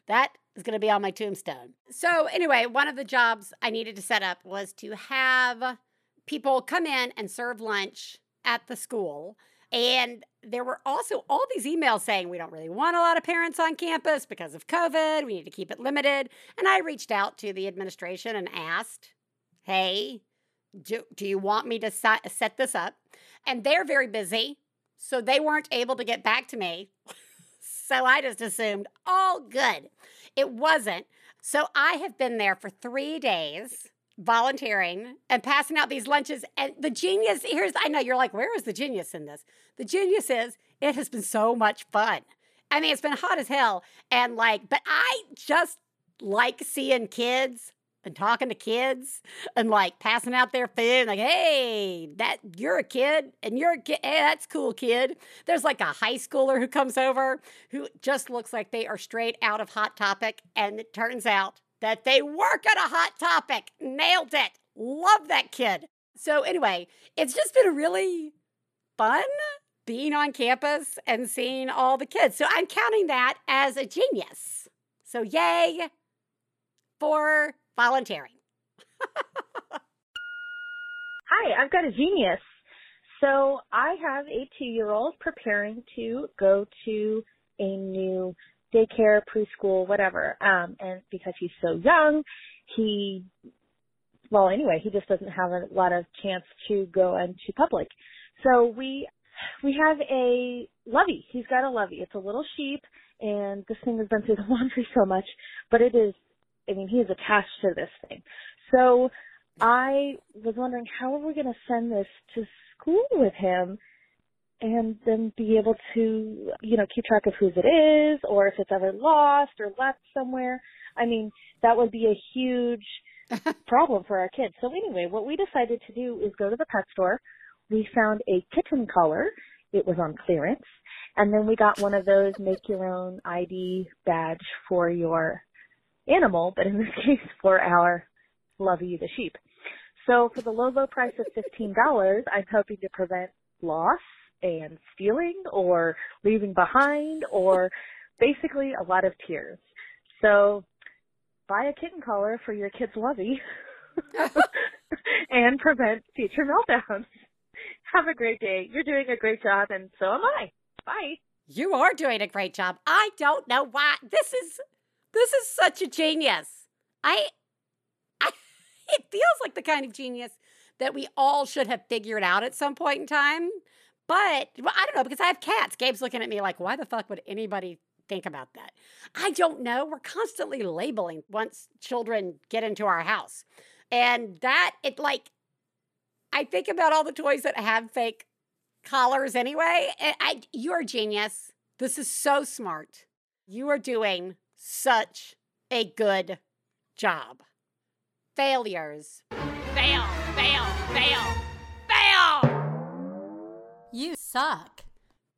That is going to be on my tombstone. So anyway, one of the jobs I needed to set up was to have people come in and serve lunch at the school. And there were also all these emails saying, we don't really want a lot of parents on campus because of COVID. We need to keep it limited. And I reached out to the administration and asked, hey, do, do you want me to si- set this up? And they're very busy, so they weren't able to get back to me. So I just assumed, all good. It wasn't. So I have been there for three days volunteering and passing out these lunches. And the genius, here's, I know you're like, where is the genius in this? The genius is, it has been so much fun. I mean, it's been hot as hell. And like, but I just like seeing kids and talking to kids and like passing out their food. Like, hey, that you're a kid and you're a kid. Hey, that's cool, kid. There's like a high schooler who comes over who just looks like they are straight out of Hot Topic. And it turns out that they work at a Hot Topic. Nailed it. Love that kid. So anyway, it's just been really fun being on campus and seeing all the kids. So I'm counting that as a genius. So yay for volunteering. Hi, I've got a genius. So I have a two-year-old preparing to go to a new daycare, preschool, whatever. Um, and because he's so young, he, well, anyway, he just doesn't have a lot of chance to go into public. So we, we have a lovey. He's got a lovey. It's a little sheep, and this thing has been through the laundry so much, but it is, I mean, he is attached to this thing. So I was wondering, how are we going to send this to school with him and then be able to, you know, keep track of whose it is or if it's ever lost or left somewhere. I mean, that would be a huge problem for our kids. So anyway, what we decided to do is go to the pet store. We found a kitten collar. It was on clearance. And then we got one of those make your own I D badge for your animal, but in this case for our lovey the sheep. So for the low, low price of fifteen dollars, I'm hoping to prevent loss and stealing or leaving behind or basically a lot of tears. So buy a kitten collar for your kid's lovey and prevent future meltdowns. Have a great day. You're doing a great job, and so am I. Bye. You are doing a great job. I don't know why. This is this is such a genius. I, I it feels like the kind of genius that we all should have figured out at some point in time. But, well, I don't know, because I have cats. Gabe's looking at me like, why the fuck would anybody think about that? I don't know. We're constantly labeling once children get into our house. And that, it like, I think about all the toys that have fake collars anyway. And I, you're a genius. This is so smart. You are doing such a good job. Failures. Fail, fail, fail, fail. You suck.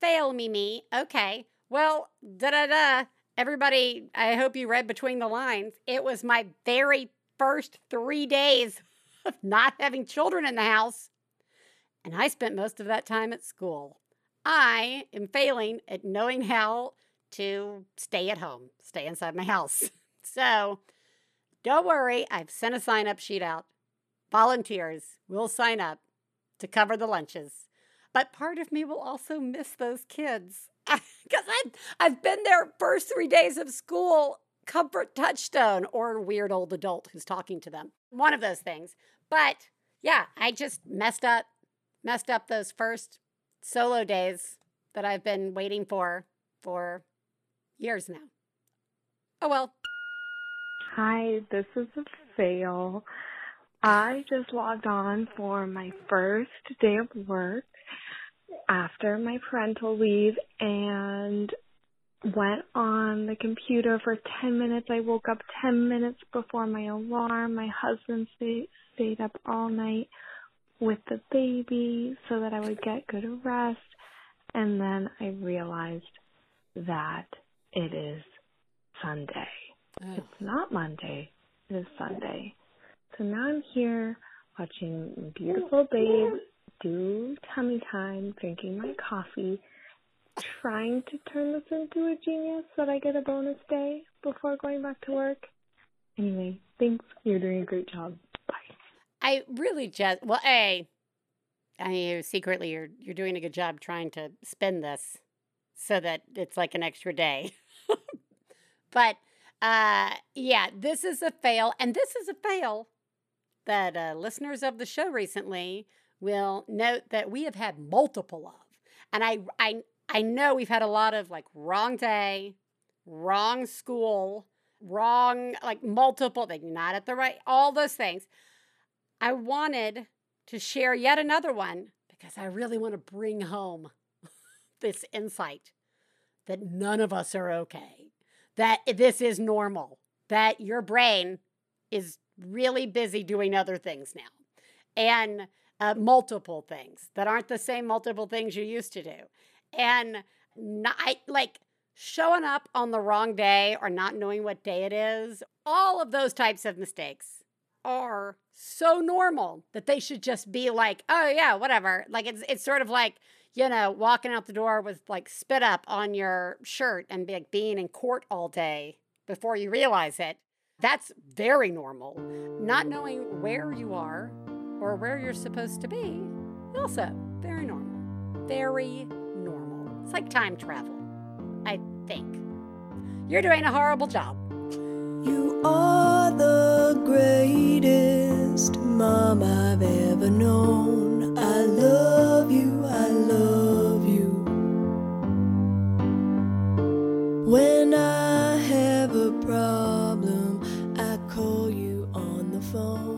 Fail, Mimi. Okay. Well, da-da-da. Everybody, I hope you read between the lines. It was my very first three days of not having children in the house, and I spent most of that time at school. I am failing at knowing how to stay at home, stay inside my house. So don't worry, I've sent a sign-up sheet out. Volunteers will sign up to cover the lunches. But part of me will also miss those kids. Because I've, I've been their first three days of school comfort touchstone or weird old adult who's talking to them. One of those things. But yeah, I just messed up, messed up those first solo days that I've been waiting for for years now. Oh, well. Hi, this is a fail. I just logged on for my first day of work after my parental leave and went on the computer for ten minutes. I woke up ten minutes before my alarm. My husband stay, stayed up all night with the baby so that I would get good rest. And then I realized that it is Sunday. Oh. It's not Monday. It is Sunday. So now I'm here watching beautiful babes do tummy time, drinking my coffee, trying to turn this into a genius so that I get a bonus day before going back to work. Anyway, thanks. You're doing a great job. Bye. I really just, well, A, I mean, secretly you're, you're doing a good job trying to spend this so that it's like an extra day. But, uh, yeah, this is a fail. And this is a fail that uh, listeners of the show recently will note that we have had multiple of. And I, I, I know we've had a lot of like wrong day, wrong school, wrong, like multiple things, not at the right, all those things. I wanted to share yet another one because I really want to bring home this insight that none of us are okay, that this is normal, that your brain is really busy doing other things now. And Uh, multiple things that aren't the same multiple things you used to do. And not, like showing up on the wrong day or not knowing what day it is, all of those types of mistakes are so normal that they should just be like, oh yeah, whatever. Like it's it's sort of like, you know, walking out the door with like spit up on your shirt and be like being in court all day before you realize it. That's very normal. Not knowing where you are or where you're supposed to be, also very normal. Very normal. It's like time travel, I think. You're doing a horrible job. You are the greatest mom I've ever known. I love you, I love you. When I have a problem, I call you on the phone.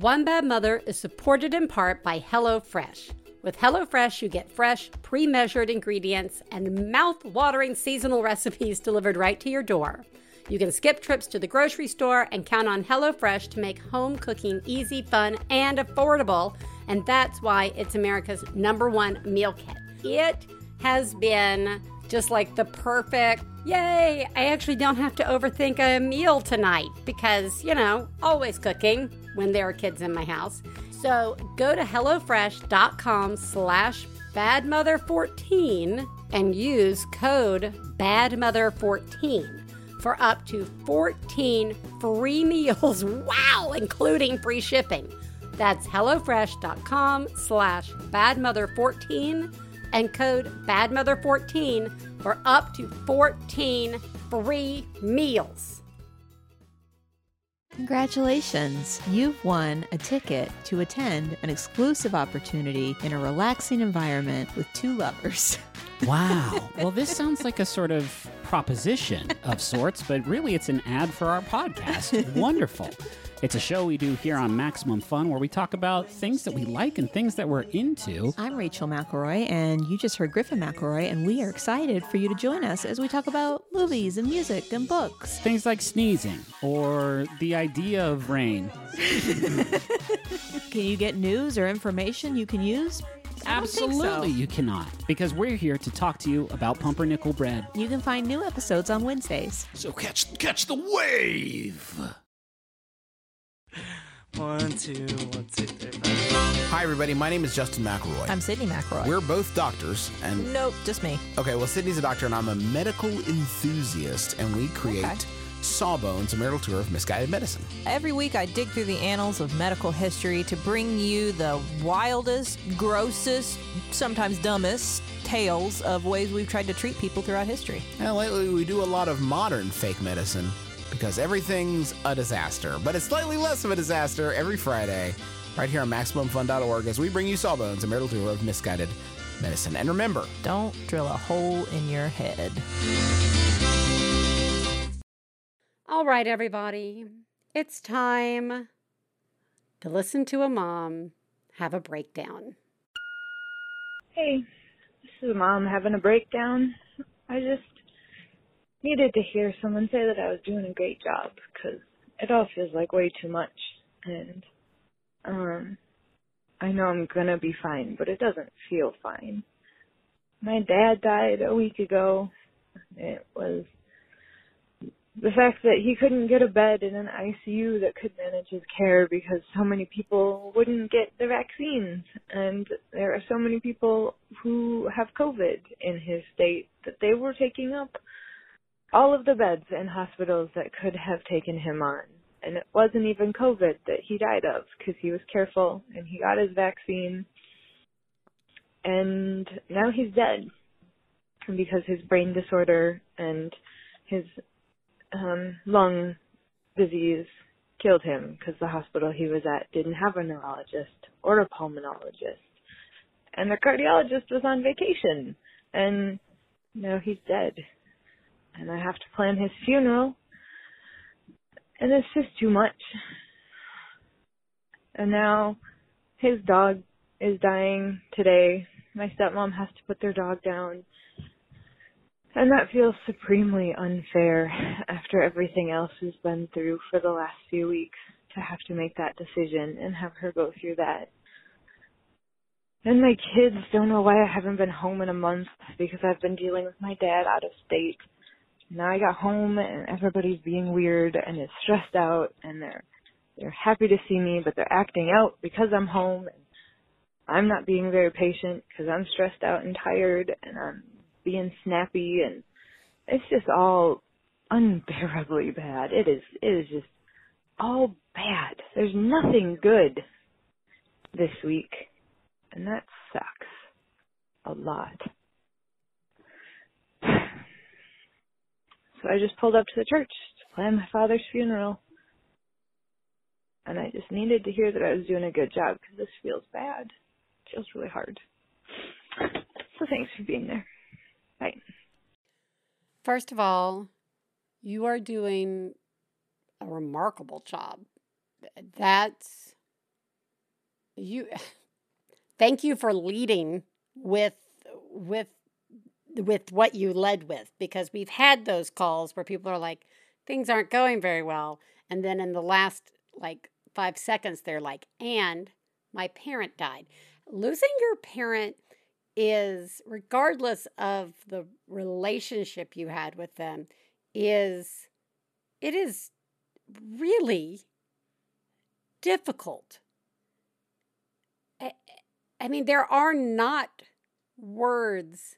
One Bad Mother is supported in part by HelloFresh. With HelloFresh, you get fresh, pre-measured ingredients and mouth-watering seasonal recipes delivered right to your door. You can skip trips to the grocery store and count on HelloFresh to make home cooking easy, fun, and affordable. And that's why it's America's number one meal kit. It has been just like the perfect, yay, I actually don't have to overthink a meal tonight because, you know, always cooking when there are kids in my house. So go to HelloFresh.com slash badmother fourteen and use code badmother fourteen for up to fourteen free meals. Wow, including free shipping. That's HelloFresh.com slash badmother fourteen and code badmother fourteen for up to fourteen free meals. Congratulations! You've won a ticket to attend an exclusive opportunity in a relaxing environment with two lovers. Wow. Well, this sounds like a sort of proposition of sorts, but really it's an ad for our podcast. Wonderful. It's a show we do here on Maximum Fun where we talk about things that we like and things that we're into. I'm Rachel McElroy, and you just heard Griffin McElroy, and we are excited for you to join us as we talk about movies and music and books. Things like sneezing or the idea of rain. Can you get news or information you can use? Absolutely, so. You cannot, because we're here to talk to you about pumpernickel bread. You can find new episodes on Wednesdays. So catch, catch the wave. One, two, one, two, three, five. Hi, everybody. My name is Justin McElroy. I'm Sydney McElroy. We're both doctors. And nope, just me. Okay, well, Sydney's a doctor, and I'm a medical enthusiast, and we create... Okay. Sawbones, a marital tour of misguided medicine. Every week I dig through the annals of medical history to bring you the wildest, grossest, sometimes dumbest tales of ways we've tried to treat people throughout history. And lately we do a lot of modern fake medicine because everything's a disaster, but it's slightly less of a disaster every Friday right here on Maximum Fun dot org as we bring you Sawbones, a marital tour of misguided medicine. And remember, don't drill a hole in your head. All right, everybody, it's time to listen to a mom have a breakdown. Hey, this is a mom having a breakdown. I just needed to hear someone say that I was doing a great job because it all feels like way too much. And um, I know I'm going to be fine, but it doesn't feel fine. My dad died a week ago. It was... The fact that he couldn't get a bed in an I C U that could manage his care because so many people wouldn't get the vaccines. And there are so many people who have COVID in his state that they were taking up all of the beds in hospitals that could have taken him on. And it wasn't even COVID that he died of because he was careful and he got his vaccine. And now he's dead because his brain disorder and his... Um, lung disease killed him because the hospital he was at didn't have a neurologist or a pulmonologist. And the cardiologist was on vacation. And now he's dead. And I have to plan his funeral. And it's just too much. And now his dog is dying today. My stepmom has to put their dog down. And that feels supremely unfair after everything else has been through for the last few weeks to have to make that decision and have her go through that. And my kids don't know why I haven't been home in a month because I've been dealing with my dad out of state. Now I got home and everybody's being weird and is stressed out and they're they're happy to see me, but they're acting out because I'm home. And I'm not being very patient because I'm stressed out and tired and I'm being snappy, and it's just all unbearably bad. It is, it is just all bad. There's nothing good this week, and that sucks a lot. So I just pulled up to the church to plan my father's funeral, and I just needed to hear that I was doing a good job because this feels bad. It feels really hard. So thanks for being there. Right. First of all, you are doing a remarkable job. That's you. Thank you for leading with with with what you led with, because we've had those calls where people are like, things aren't going very well, and then in the last like five seconds, they're like, and my parent died. Losing your parent is, regardless of the relationship you had with them, is, it is really difficult. I, I mean, there are not words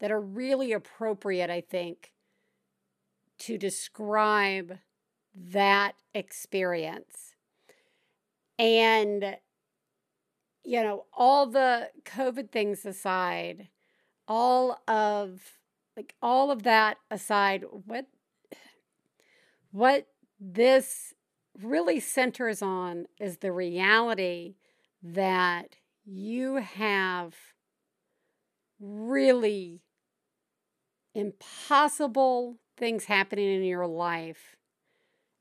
that are really appropriate, I think, to describe that experience. And you know, all the COVID things aside, all of like all of that aside, what what this really centers on is the reality that you have really impossible things happening in your life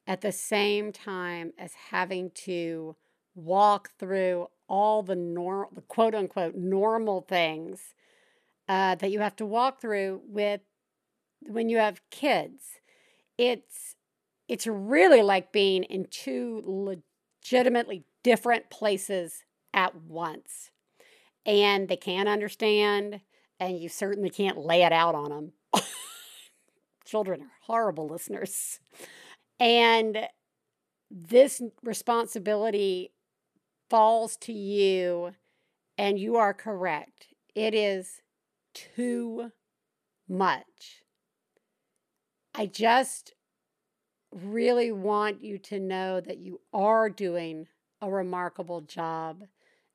at the same time as having to walk through all the normal, the quote unquote normal things uh, that you have to walk through with when you have kids. It's it's really like being in two legitimately different places at once, and they can't understand, and you certainly can't lay it out on them. Children are horrible listeners. And this responsibility falls to you, and you are correct. It is too much. I just really want you to know that you are doing a remarkable job,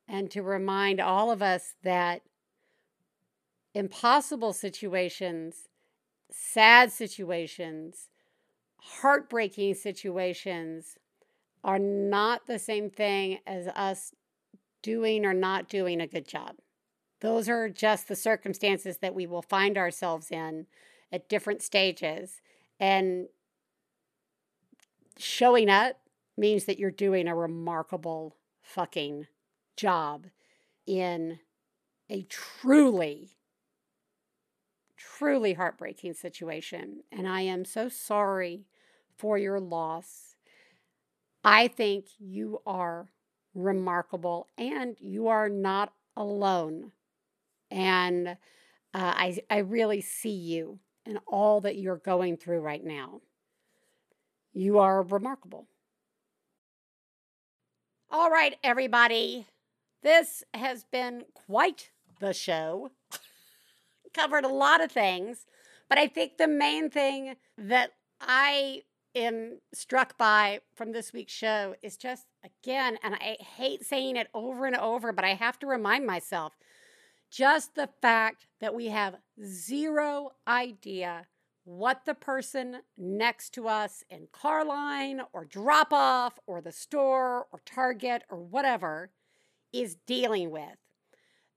and to remind all of us that impossible situations, sad situations, heartbreaking situations are not the same thing as us doing or not doing a good job. Those are just the circumstances that we will find ourselves in at different stages. And showing up means that you're doing a remarkable fucking job in a truly Truly heartbreaking situation, and I am so sorry for your loss. I think you are remarkable, and you are not alone. And uh, I, I really see you and all that you're going through right now. You are remarkable. All right, everybody. This has been quite the show. Covered a lot of things, but I think the main thing that I am struck by from this week's show is just, again, and I hate saying it over and over, but I have to remind myself, just the fact that we have zero idea what the person next to us in car line or drop off or the store or Target or whatever is dealing with.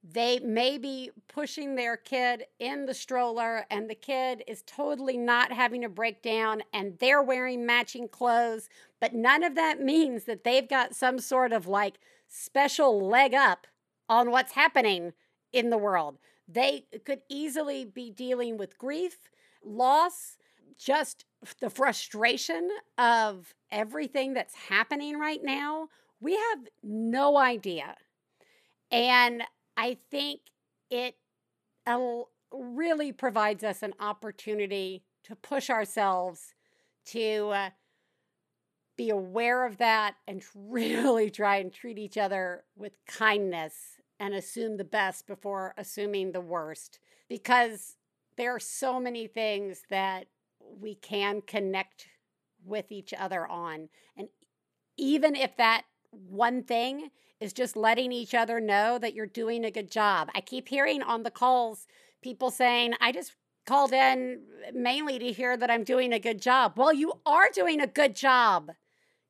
They may be pushing their kid in the stroller, and the kid is totally not having a breakdown, and they're wearing matching clothes. But none of that means that they've got some sort of like special leg up on what's happening in the world. They could easily be dealing with grief, loss, just the frustration of everything that's happening right now. We have no idea. And I think it really provides us an opportunity to push ourselves to uh, be aware of that and really try and treat each other with kindness and assume the best before assuming the worst, because there are so many things that we can connect with each other on. And even if that one thing is just letting each other know that you're doing a good job. I keep hearing on the calls people saying, I just called in mainly to hear that I'm doing a good job. Well, you are doing a good job.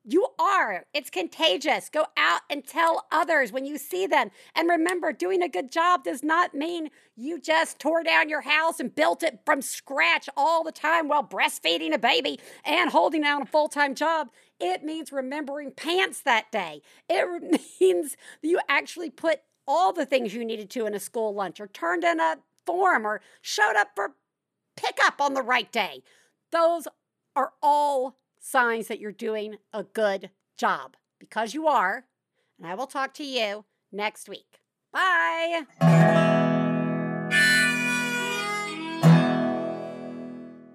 You are. It's contagious. Go out and tell others when you see them. And remember, doing a good job does not mean you just tore down your house and built it from scratch all the time while breastfeeding a baby and holding down a full-time job. It means remembering pants that day. It means you actually put all the things you needed to in a school lunch, or turned in a form, or showed up for pickup on the right day. Those are all signs that you're doing a good job, because you are. And I will talk to you next week. Bye.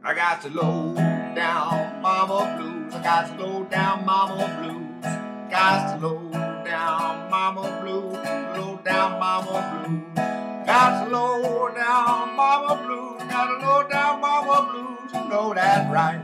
I got to low down mama blues. I got to low down mama blues. Got to low down mama blues. Low down mama blues. Got to low down mama blues. Got to low down mama blues. You know that right.